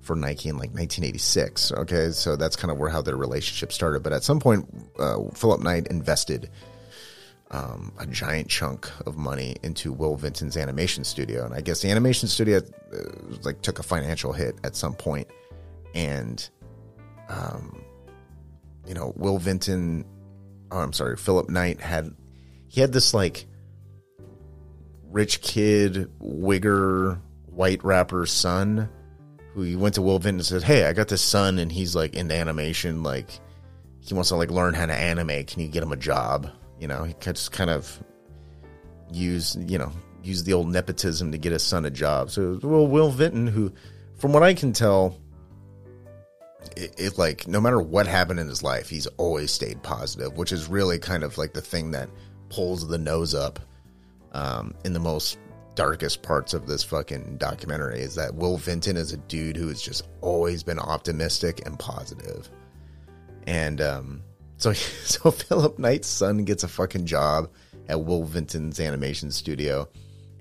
for Nike in like nineteen eighty-six. Okay, so that's kind of where how their relationship started. But at some point, uh, Philip Knight invested um, a giant chunk of money into Will Vinton's animation studio, and I guess the animation studio uh, like took a financial hit at some point, and um, you know, Will Vinton. Oh, I'm sorry. Philip Knight had, he had this like rich kid, wigger, white rapper son who he went to Will Vinton and said, "Hey, I got this son and he's like into animation. Like he wants to like learn how to animate. Can you get him a job?" You know, he just kind of use, you know, use the old nepotism to get his son a job. So well, Will Vinton, who from what I can tell, It, it like no matter what happened in his life, he's always stayed positive, which is really kind of like the thing that pulls the nose up um, in the most darkest parts of this fucking documentary, is that Will Vinton is a dude who has just always been optimistic and positive. And um, so so Philip Knight's son gets a fucking job at Will Vinton's animation studio,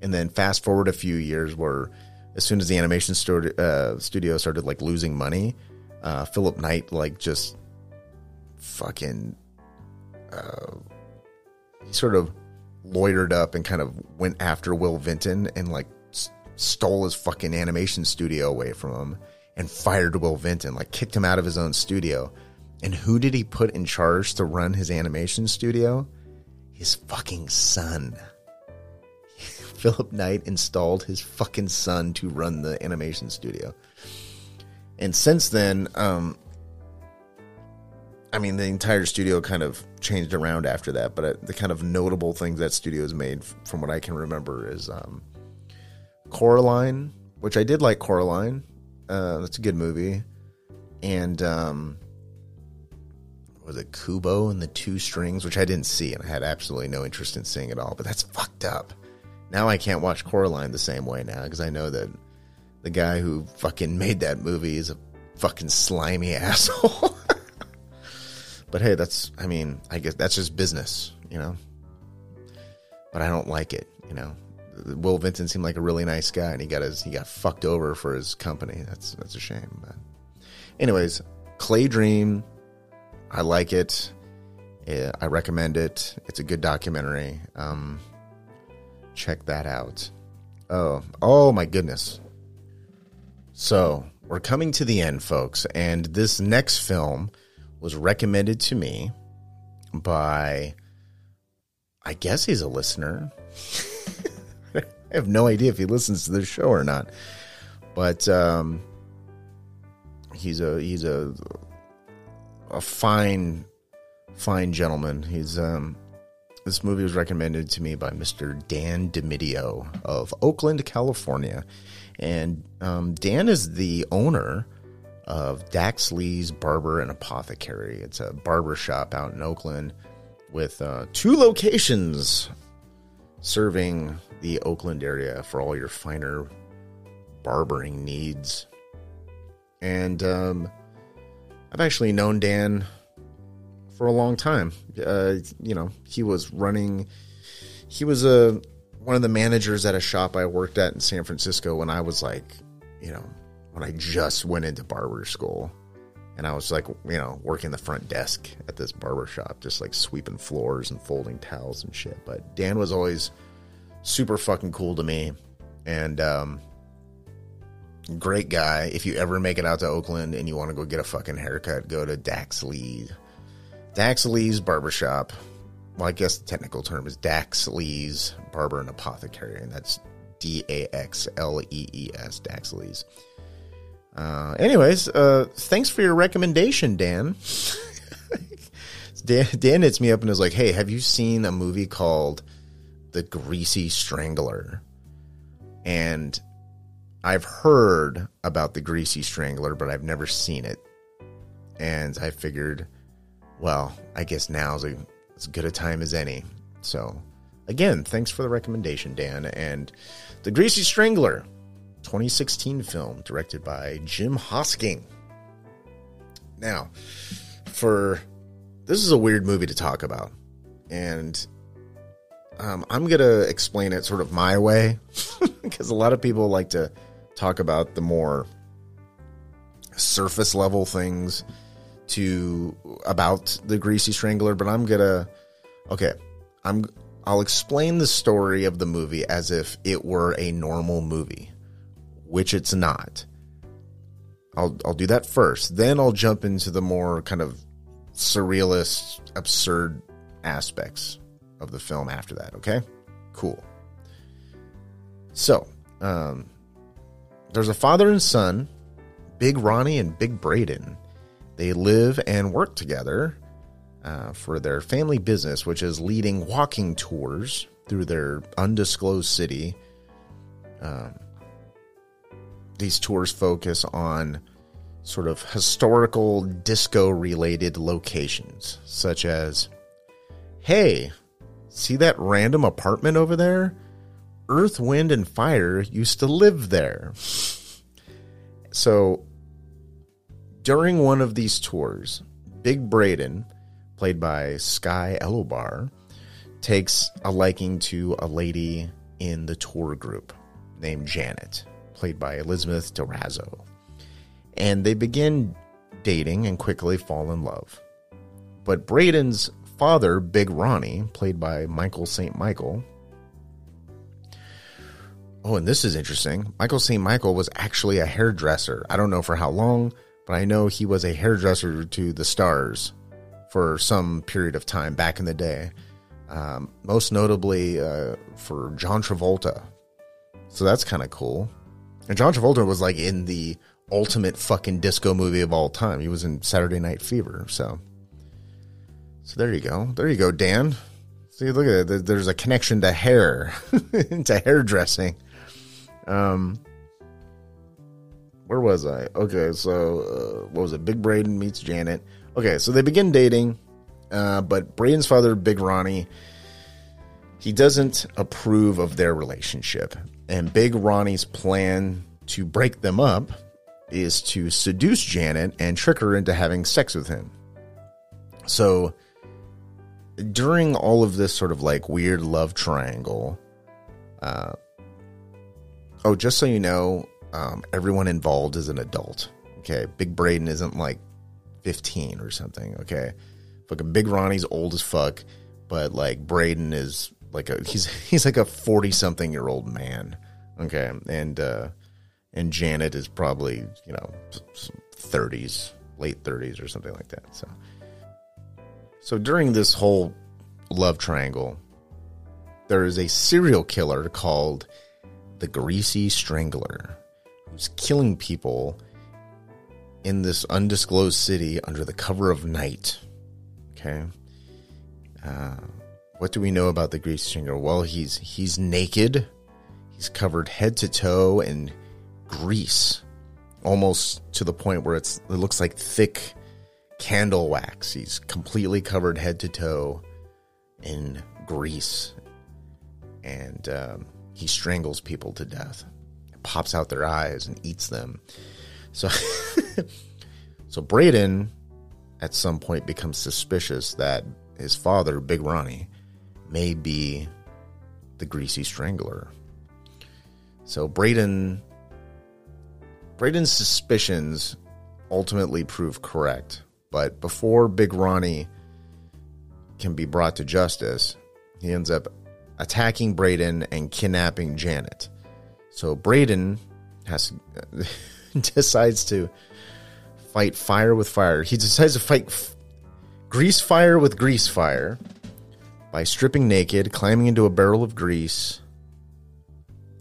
and then fast forward a few years where as soon as the animation stu- uh, studio started like losing money, Uh, Philip Knight, like, just fucking, uh, he sort of lawyered up and kind of went after Will Vinton and, like, s- stole his fucking animation studio away from him and fired Will Vinton, like, kicked him out of his own studio. And who did he put in charge to run his animation studio? His fucking son. Philip Knight installed his fucking son to run the animation studio. And since then, um, I mean, the entire studio kind of changed around after that. But the kind of notable things that studio's made, from what I can remember, is um, Coraline, which I did like Coraline. Uh, that's a good movie. And um, was it Kubo and the Two Strings, which I didn't see and I had absolutely no interest in seeing at all. But that's fucked up. Now I can't watch Coraline the same way now because I know that the guy who fucking made that movie is a fucking slimy asshole. But hey, that's, I mean, I guess that's just business, you know? But I don't like it, you know? Will Vinton seemed like a really nice guy, and he got his, he got fucked over for his company. That's, that's a shame. But anyways, Clay Dream, I like it. Yeah, I recommend it. It's a good documentary. Um, check that out. Oh, oh my goodness. So, we're coming to the end, folks, and this next film was recommended to me by, I guess he's a listener. I have no idea if he listens to this show or not, but um, he's a he's a a fine, fine gentleman. He's um, This movie was recommended to me by Mister Dan DiMidio of Oakland, California. And um, Dan is the owner of Dax Lee's Barber and Apothecary. It's a barber shop out in Oakland with uh, two locations serving the Oakland area for all your finer barbering needs. And um, I've actually known Dan for a long time. Uh, you know, he was running, he was a, one of the managers at a shop I worked at in San Francisco when I was like, you know, when I just went into barber school, and I was like, you know, working the front desk at this barber shop, just like sweeping floors and folding towels and shit. But Dan was always super fucking cool to me, and um, great guy. If you ever make it out to Oakland and you want to go get a fucking haircut, go to Dax Lee. Dax Lee's Barbershop. Well, I guess the technical term is Dax Lee's Barber and Apothecary, and that's D A X L E E S, Dax Lee's. Uh, anyways, uh, thanks for your recommendation, Dan. Dan. Dan hits me up and is like, hey, have you seen a movie called The Greasy Strangler? And I've heard about The Greasy Strangler, but I've never seen it. And I figured, well, I guess now's a, as good a time as any. So, again, thanks for the recommendation, Dan. And The Greasy Strangler, twenty sixteen film directed by Jim Hosking. Now, for this is a weird movie to talk about, and um, I'm gonna explain it sort of my way because a lot of people like to talk about the more surface level things to about the Greasy Strangler, but I'm gonna okay I'm I'll explain the story of the movie as if it were a normal movie, which it's not. I'll I'll do that first, then I'll jump into the more kind of surrealist, absurd aspects of the film after that. Okay, cool. So um, there's a father and son, Big Ronnie and Big Braden. They live and work together uh, for their family business, which is leading walking tours through their undisclosed city. Um, these tours focus on sort of historical disco-related locations, such as, hey, see that random apartment over there? Earth, Wind, and Fire used to live there. So during one of these tours, Big Braden, played by Sky Elobar, takes a liking to a lady in the tour group named Janet, played by Elizabeth Durazzo. And they begin dating and quickly fall in love. But Braden's father, Big Ronnie, played by Michael Saint Michael. Oh, and this is interesting. Michael Saint Michael was actually a hairdresser. I don't know for how long, but I know he was a hairdresser to the stars for some period of time back in the day. Um, most notably uh, for John Travolta. So that's kind of cool. And John Travolta was like in the ultimate fucking disco movie of all time. He was in Saturday Night Fever. So so there you go. There you go, Dan. See, look at that. There's a connection to hair, to hairdressing. Um... Where was I? Okay, so uh, what was it? Big Braden meets Janet. Okay, so they begin dating, uh, but Braden's father, Big Ronnie, he doesn't approve of their relationship. And Big Ronnie's plan to break them up is to seduce Janet and trick her into having sex with him. So during all of this sort of like weird love triangle, uh, oh, just so you know, Um, everyone involved is an adult. Okay, Big Braden isn't like fifteen or something. Okay, fucking Big Ronnie's old as fuck, but like Braden is like a he's he's like a forty something year old man. Okay, and uh, and Janet is probably, you know, thirties, late thirties or something like that. So so during this whole love triangle, there is a serial killer called the Greasy Strangler, who's killing people in this undisclosed city under the cover of night. Okay. Uh, What do we know about the Grease Stringer? Well, he's he's naked. He's covered head to toe in grease, almost to the point where it's it looks like thick candle wax. He's completely covered head to toe in grease, and um, he strangles people to death. It pops out their eyes and eats them. So, so Braden at some point becomes suspicious that his father, Big Ronnie, may be the Greasy Strangler. So Braden, Braden's suspicions ultimately prove correct, but before Big Ronnie can be brought to justice, he ends up attacking Braden and kidnapping Janet. So Braden has decides to fight fire with fire. He decides to fight f- grease fire with grease fire by stripping naked, climbing into a barrel of grease.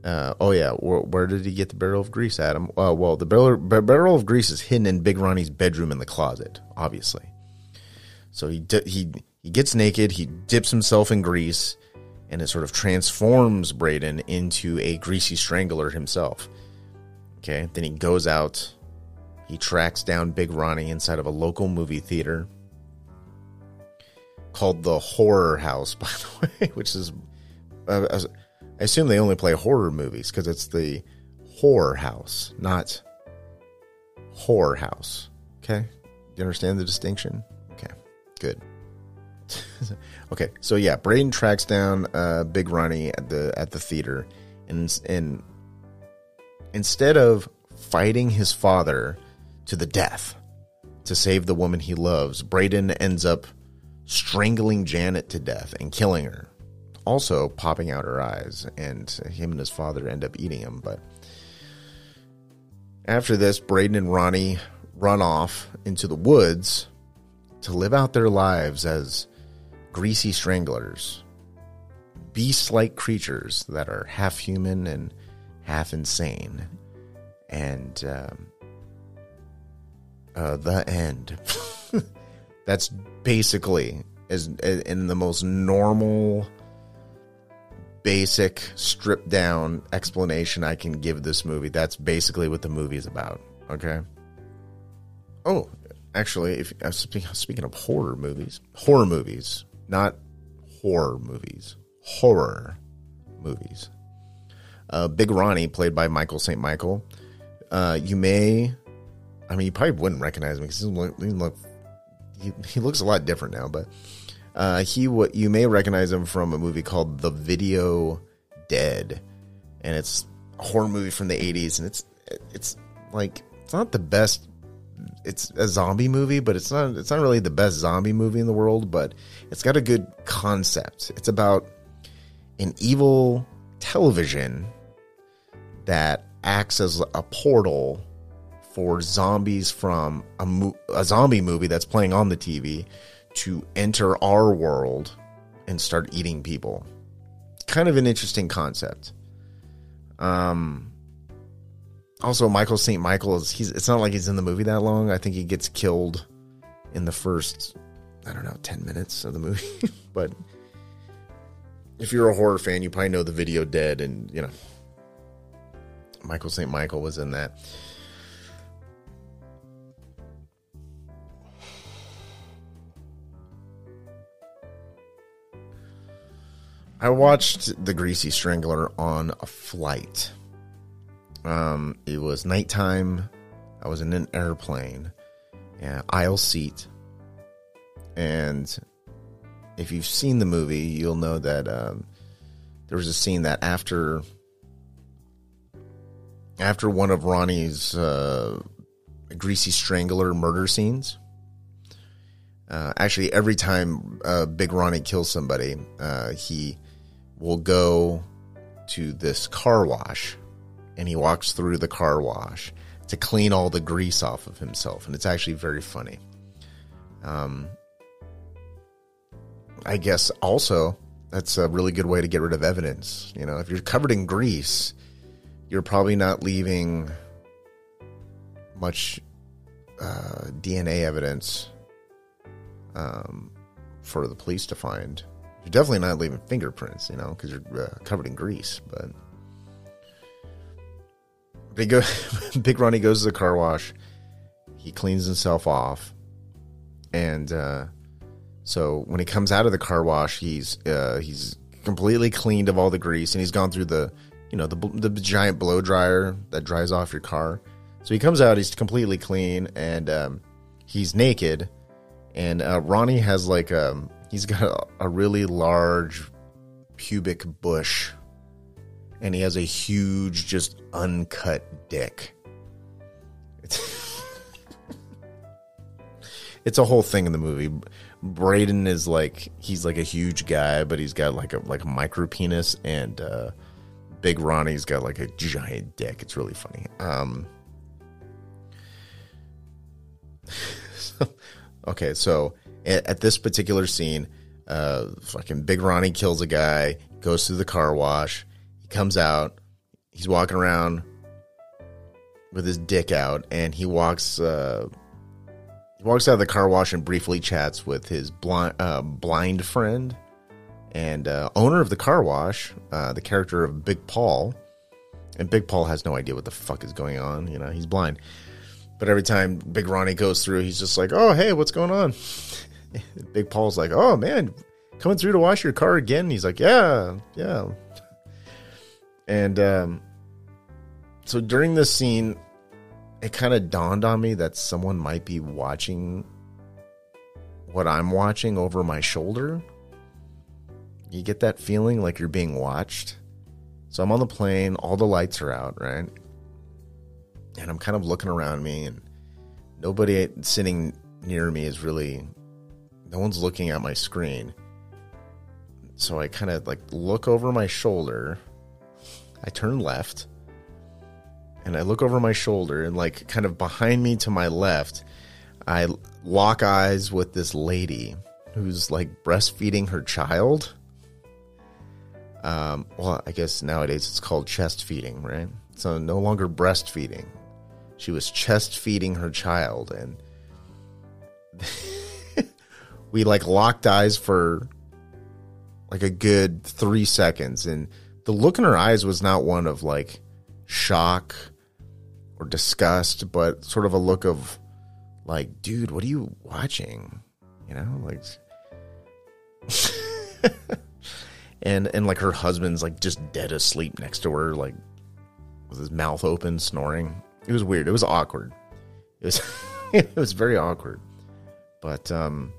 Uh, oh, yeah. Where, where did he get the barrel of grease, Adam? Uh, well, the barrel, bar- barrel of grease is hidden in Big Ronnie's bedroom in the closet, obviously. So he di- he he gets naked, he dips himself in grease, and it sort of transforms Braden into a greasy strangler himself. Okay, then he goes out. He tracks down Big Ronnie inside of a local movie theater called the Horror House, by the way, which is... Uh, I assume they only play horror movies because it's the Horror House, not Whore House. Okay? Do you understand the distinction? Okay, good. Okay, so yeah, Braden tracks down uh, Big Ronnie at the at the theater, and and instead of fighting his father to the death to save the woman he loves, Braden ends up strangling Janet to death and killing her, also popping out her eyes, and him and his father end up eating him. But after this, Braden and Ronnie run off into the woods to live out their lives as greasy stranglers, beast-like creatures that are half human and half insane. And um, uh, the end. That's basically, as in the most normal, basic, stripped down explanation I can give this movie. That's basically what the movie is about. Okay. Oh, actually, if I'm speaking of horror movies, horror movies, not horror movies, horror movies. Uh, Big Ronnie, played by Michael Saint Michael. Uh, you may, I mean, you probably wouldn't recognize him because he look, he, look, he, he looks a lot different now, but. Uh, he, what you may recognize him from a movie called The Video Dead, and it's a horror movie from the eighties, and it's it's like it's not the best. It's a zombie movie, but it's not it's not really the best zombie movie in the world. But it's got a good concept. It's about an evil television that acts as a portal for zombies from a, mo- a zombie movie that's playing on the T V to enter our world and start eating people. Kind of an interesting concept. Um, also, Michael Saint Michael is he's. It's not like he's in the movie that long. I think he gets killed in the first, I don't know, ten minutes of the movie. But if you're a horror fan, you probably know The Video Dead, and you know Michael Saint Michael was in that. I watched The Greasy Strangler on a flight. Um, it was nighttime. I was in an airplane, yeah, aisle seat. And if you've seen the movie, you'll know that um, there was a scene that after after one of Ronnie's uh, Greasy Strangler murder scenes. Uh, actually, every time uh, Big Ronnie kills somebody, uh, he will go to this car wash, and he walks through the car wash to clean all the grease off of himself, and it's actually very funny. Um, I guess also that's a really good way to get rid of evidence. You know, if you're covered in grease, you're probably not leaving much uh, D N A evidence um, for the police to find. You're definitely not leaving fingerprints, you know, because you're uh, covered in grease. But Big, go, Big Ronnie goes to the car wash. He cleans himself off. And uh, so when he comes out of the car wash, he's uh, he's completely cleaned of all the grease. And he's gone through the, you know, the, the giant blow dryer that dries off your car. So he comes out, he's completely clean, and um, he's naked. And uh, Ronnie has like um he's got a, a really large pubic bush, and he has a huge, just uncut dick. It's, it's a whole thing in the movie. Braden is like, he's like a huge guy, but he's got like a like a micro penis, and uh, Big Ronnie's got like a giant dick. It's really funny. Um. Okay, so at this particular scene, uh, fucking Big Ronnie kills a guy, goes through the car wash, he comes out, he's walking around with his dick out, and he walks, uh, he walks out of the car wash and briefly chats with his blind, uh, blind friend and uh, owner of the car wash, uh, the character of Big Paul, and Big Paul has no idea what the fuck is going on. You know, he's blind. But every time Big Ronnie goes through, he's just like, oh, hey, what's going on? Big Paul's like, oh, man, coming through to wash your car again? And he's like, yeah, yeah. And um, so during this scene, it kind of dawned on me that someone might be watching what I'm watching over my shoulder. You get that feeling like you're being watched. So I'm on the plane. All the lights are out, right? And I'm kind of looking around me, and nobody sitting near me is really, no one's looking at my screen. So I kind of like look over my shoulder. I turn left and I look over my shoulder, and like kind of behind me to my left, I lock eyes with this lady who's like breastfeeding her child. Um, well, I guess nowadays it's called chest feeding, right? So no longer breastfeeding. She was chest feeding her child, and we like locked eyes for like a good three seconds. And the look in her eyes was not one of like shock or disgust, but sort of a look of like, dude, what are you watching? You know, like, and, and like her husband's like just dead asleep next to her, like with his mouth open, snoring. It was weird. It was awkward. It was it was very awkward. But um,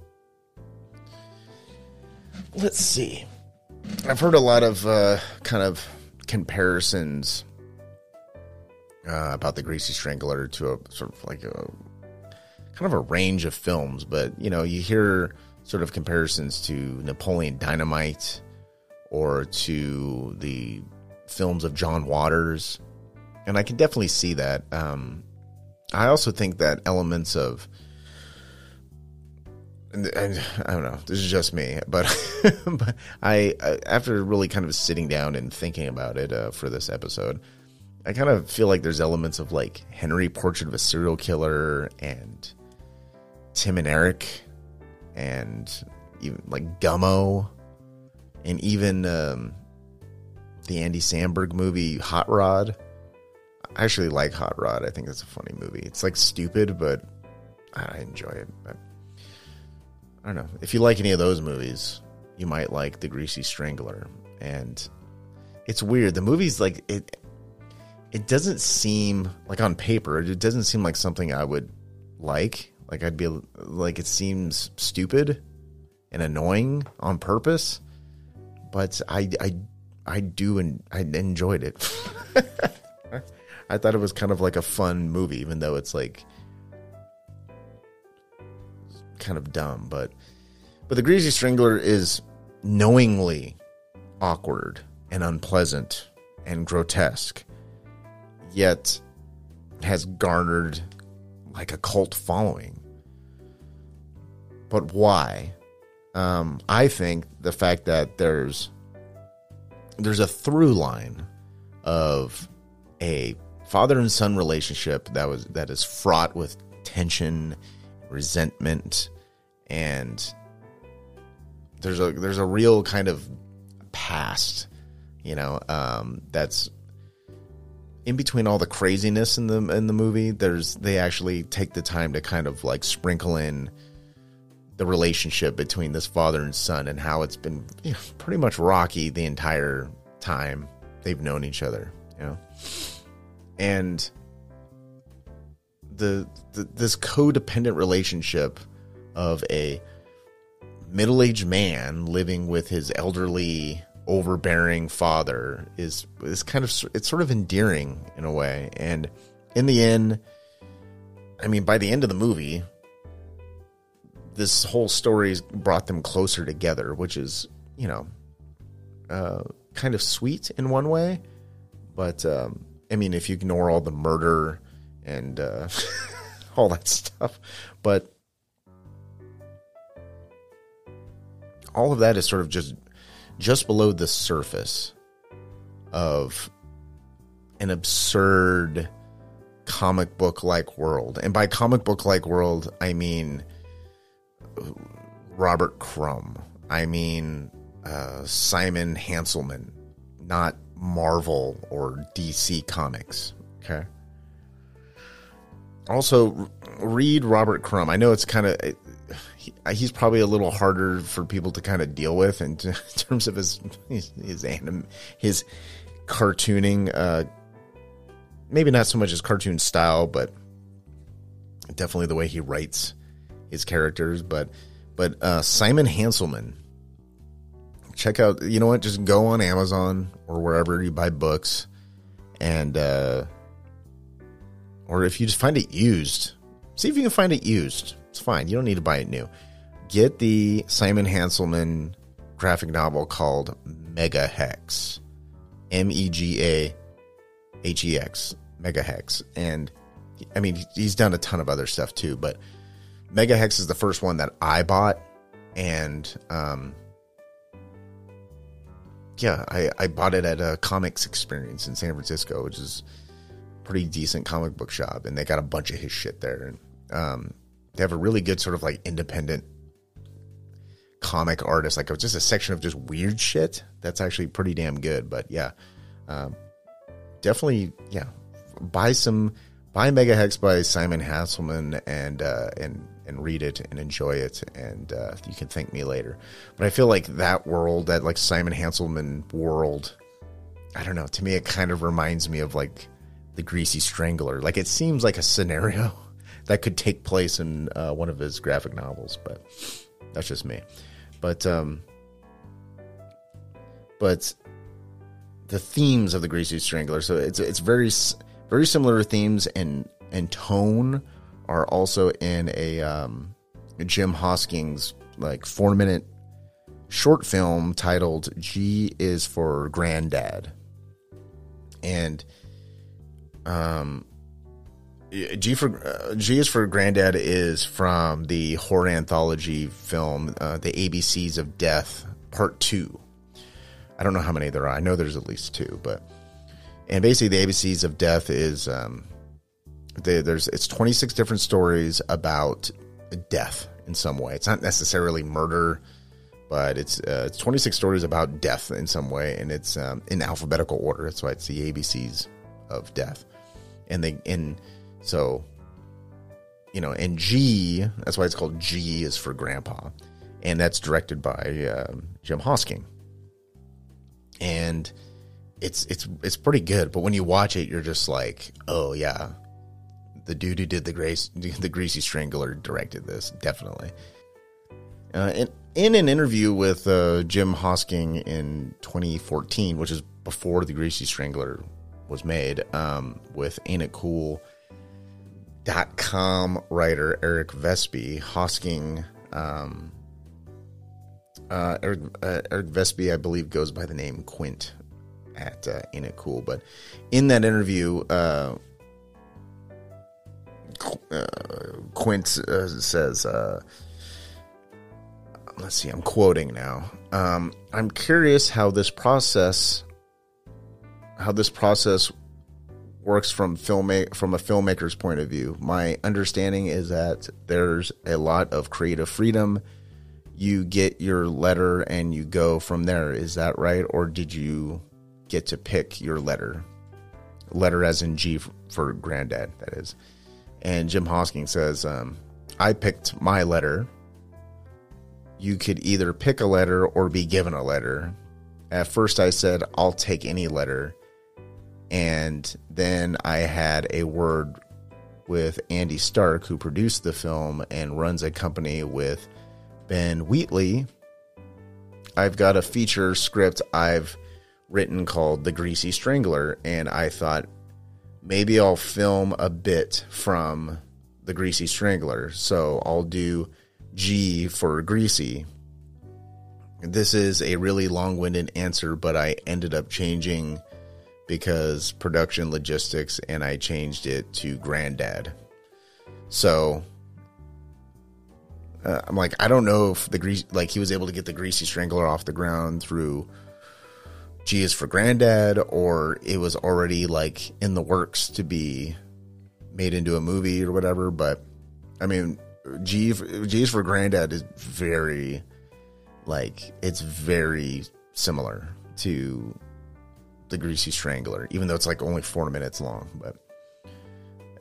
let's see. I've heard a lot of uh, kind of comparisons uh, about The Greasy Strangler to a sort of like a kind of a range of films. But you know, you hear sort of comparisons to Napoleon Dynamite or to the films of John Waters. And I can definitely see that. Um, I also think that elements of, and, and I don't know, this is just me, but, but I, I, after really kind of sitting down and thinking about it uh, for this episode, I kind of feel like there's elements of like Henry, Portrait of a Serial Killer, and Tim and Eric, and even like Gummo, and even um, the Andy Samberg movie Hot Rod. I actually like Hot Rod. I think it's a funny movie. It's like stupid, but I enjoy it. But I don't know. If you like any of those movies, you might like The Greasy Strangler. And it's weird. The movie's like, it it doesn't seem, like on paper, it doesn't seem like something I would like. Like I'd be, like it seems stupid and annoying on purpose. But I, I, I do, and I enjoyed it. I thought it was kind of like a fun movie, even though it's like kind of dumb. But but The Greasy Strangler is knowingly awkward and unpleasant and grotesque, yet has garnered like a cult following. But why? Um, I think the fact that there's there's a through line of a father and son relationship that was that is fraught with tension, resentment, and there's a there's a real kind of past, you know, um, that's in between all the craziness in the in the movie. There's they actually take the time to kind of like sprinkle in the relationship between this father and son and how it's been, you know, pretty much rocky the entire time they've known each other, you know, and the, the this codependent relationship of a middle-aged man living with his elderly, overbearing father is is kind of it's sort of endearing in a way. And in the end, I mean, by the end of the movie, this whole story's brought them closer together, which is, you know, uh, kind of sweet in one way. But, um, I mean, if you ignore all the murder and uh, all that stuff. But all of that is sort of just just below the surface of an absurd comic book-like world. And by comic book-like world, I mean Robert Crumb. I mean uh, Simon Hanselman, not Marvel or D C Comics. Okay. Also, read Robert Crumb. I know it's kind of he, he's probably a little harder for people to kind of deal with in, t- in terms of his his his, anim, his cartooning. Uh, maybe not so much his cartoon style, but definitely the way he writes his characters, but but uh, Simon Hanselman. Check out, you know what? Just go on Amazon or wherever you buy books, and uh, or if you just find it used, see if you can find it used. It's fine. You don't need to buy it new. Get the Simon Hanselman graphic novel called Mega Hex, M E G A H E X, Mega Hex, and I mean he's done a ton of other stuff too, but Mega Hex is the first one that I bought, and um, yeah, I, I bought it at a Comics Experience in San Francisco, which is a pretty decent comic book shop, and they got a bunch of his shit there. And um, they have a really good sort of like independent comic artist, like just a section of just weird shit that's actually pretty damn good. But yeah, um, definitely, yeah, buy some. Buy Mega Hex by Simon Hanselman and uh, and and read it and enjoy it, and uh, you can thank me later. But I feel like that world, that like Simon Hanselman world, I don't know. To me, it kind of reminds me of like the Greasy Strangler. Like it seems like a scenario that could take place in uh, one of his graphic novels, but that's just me. But um, but the themes of the Greasy Strangler. So it's it's very. Very similar themes and, and tone are also in a um, Jim Hoskins like four minute short film titled G is for Granddad. And um, G for uh, G is for Granddad is from the horror anthology film uh, The A B Cs of Death Part Two. I don't know how many there are. I know there's at least two, but. And basically, the A B Cs of Death is um, they, there's it's twenty-six different stories about death in some way. It's not necessarily murder, but it's uh, it's twenty-six stories about death in some way, and it's um, in alphabetical order. That's why it's the A B Cs of Death. And they and so you know, and G. That's why it's called G is for Grandpa, and that's directed by uh, Jim Hosking. And It's it's it's pretty good, but when you watch it, you're just like, oh yeah, the dude who did the grace the Greasy Strangler directed this, definitely. Uh, in in an interview with uh, Jim Hosking in twenty fourteen, which is before the Greasy Strangler was made, um, with Ain't It Cool dot com writer Eric Vespy, Hosking. Um, uh, Eric, uh, Eric Vespy, I believe, goes by the name Quint at uh, Ain't It Cool. But in that interview, uh, uh, Quint uh, says, uh, let's see, I'm quoting now. Um, I'm curious how this process, how this process works from filmma- from a filmmaker's point of view. My understanding is that there's a lot of creative freedom you get your letter and you go from there. Is that right? Or did you get to pick your letter? Letter as in G for granddad, that is. And Jim Hosking says, um, I picked my letter. You could either pick a letter or be given a letter. At first I said, I'll take any letter. And then I had a word with Andy Stark, who produced the film and runs a company with Ben Wheatley. I've got a feature script I've written called The Greasy Strangler, and I thought maybe I'll film a bit from The Greasy Strangler, so I'll do G for Greasy. This is a really long-winded answer, but I ended up changing because production logistics, and I changed it to Granddad. So uh, I'm like, I don't know if the grease, like he was able to get The Greasy Strangler off the ground through G is for Granddad, or it was already like in the works to be made into a movie or whatever. But I mean, G, G is for Granddad is very, like, it's very similar to The Greasy Strangler, even though it's like only four minutes long. But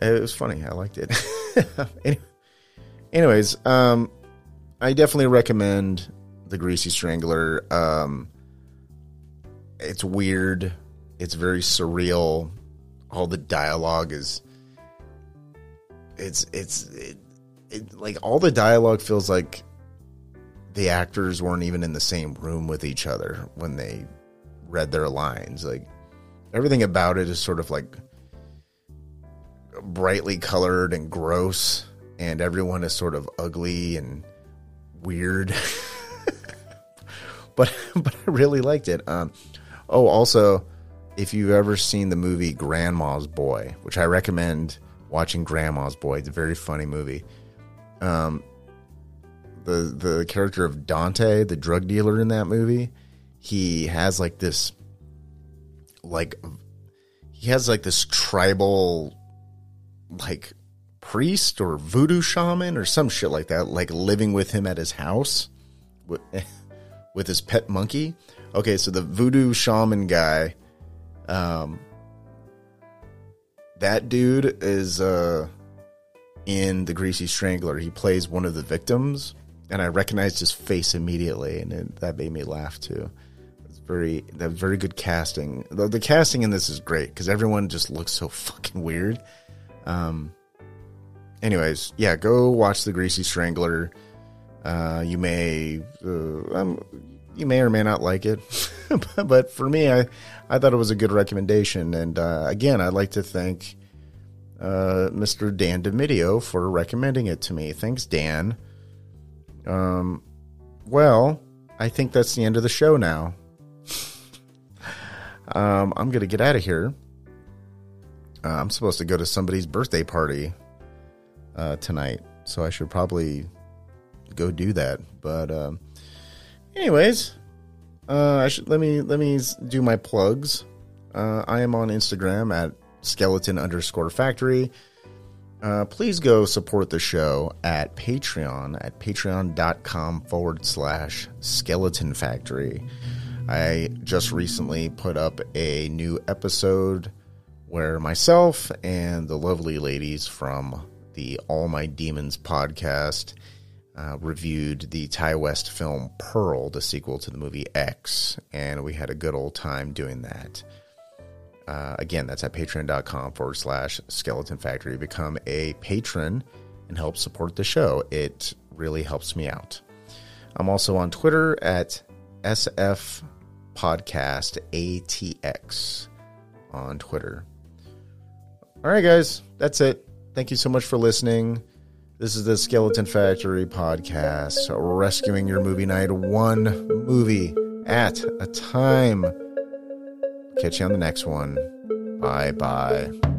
it was funny. I liked it. Anyways, um, I definitely recommend The Greasy Strangler. Um, It's weird. It's very surreal. All the dialogue is. It's it's it, it, like all the dialogue feels like the actors weren't even in the same room with each other when they read their lines. Like everything about it is sort of like brightly colored and gross, and everyone is sort of ugly and weird. but but I really liked it. Um. Oh, also, if you've ever seen the movie Grandma's Boy, which I recommend watching Grandma's Boy. It's a very funny movie. Um, the the character of Dante, the drug dealer in that movie, he has like this, like, he has like this tribal, like, priest or voodoo shaman or some shit like that, like living with him at his house with, with his pet monkey. Okay, so the voodoo shaman guy, um, that dude is uh, in The Greasy Strangler. He plays one of the victims, and I recognized his face immediately, and it, that made me laugh too. It's very, that's very good casting. The, the casting in this is great because everyone just looks so fucking weird. Um, anyways, yeah, go watch The Greasy Strangler. Uh, you may, uh, I'm. You may or may not like it, but for me, I, I thought it was a good recommendation. And uh, again, I'd like to thank uh, Mister Dan D'Amidio for recommending it to me. Thanks, Dan. Um, well, I think that's the end of the show now. um, I'm going to get out of here. Uh, I'm supposed to go to somebody's birthday party uh, tonight, so I should probably go do that. But... Um, Anyways, uh, I should let me let me do my plugs. Uh, I am on Instagram at skeleton underscore factory. Uh, please go support the show at Patreon at patreon.com forward slash skeleton factory. I just recently put up a new episode where myself and the lovely ladies from the All My Demons podcast Uh, reviewed the Ty West film Pearl, the sequel to the movie X, and we had a good old time doing that. Uh, again, that's at patreon.com forward slash skeleton factory. Become a patron and help support the show. It really helps me out. I'm also on Twitter at S F Podcast A T X on Twitter. All right, guys, that's it. Thank you so much for listening. This is the Skeleton Factory Podcast, rescuing your movie night one movie at a time. Catch you on the next one. Bye-bye.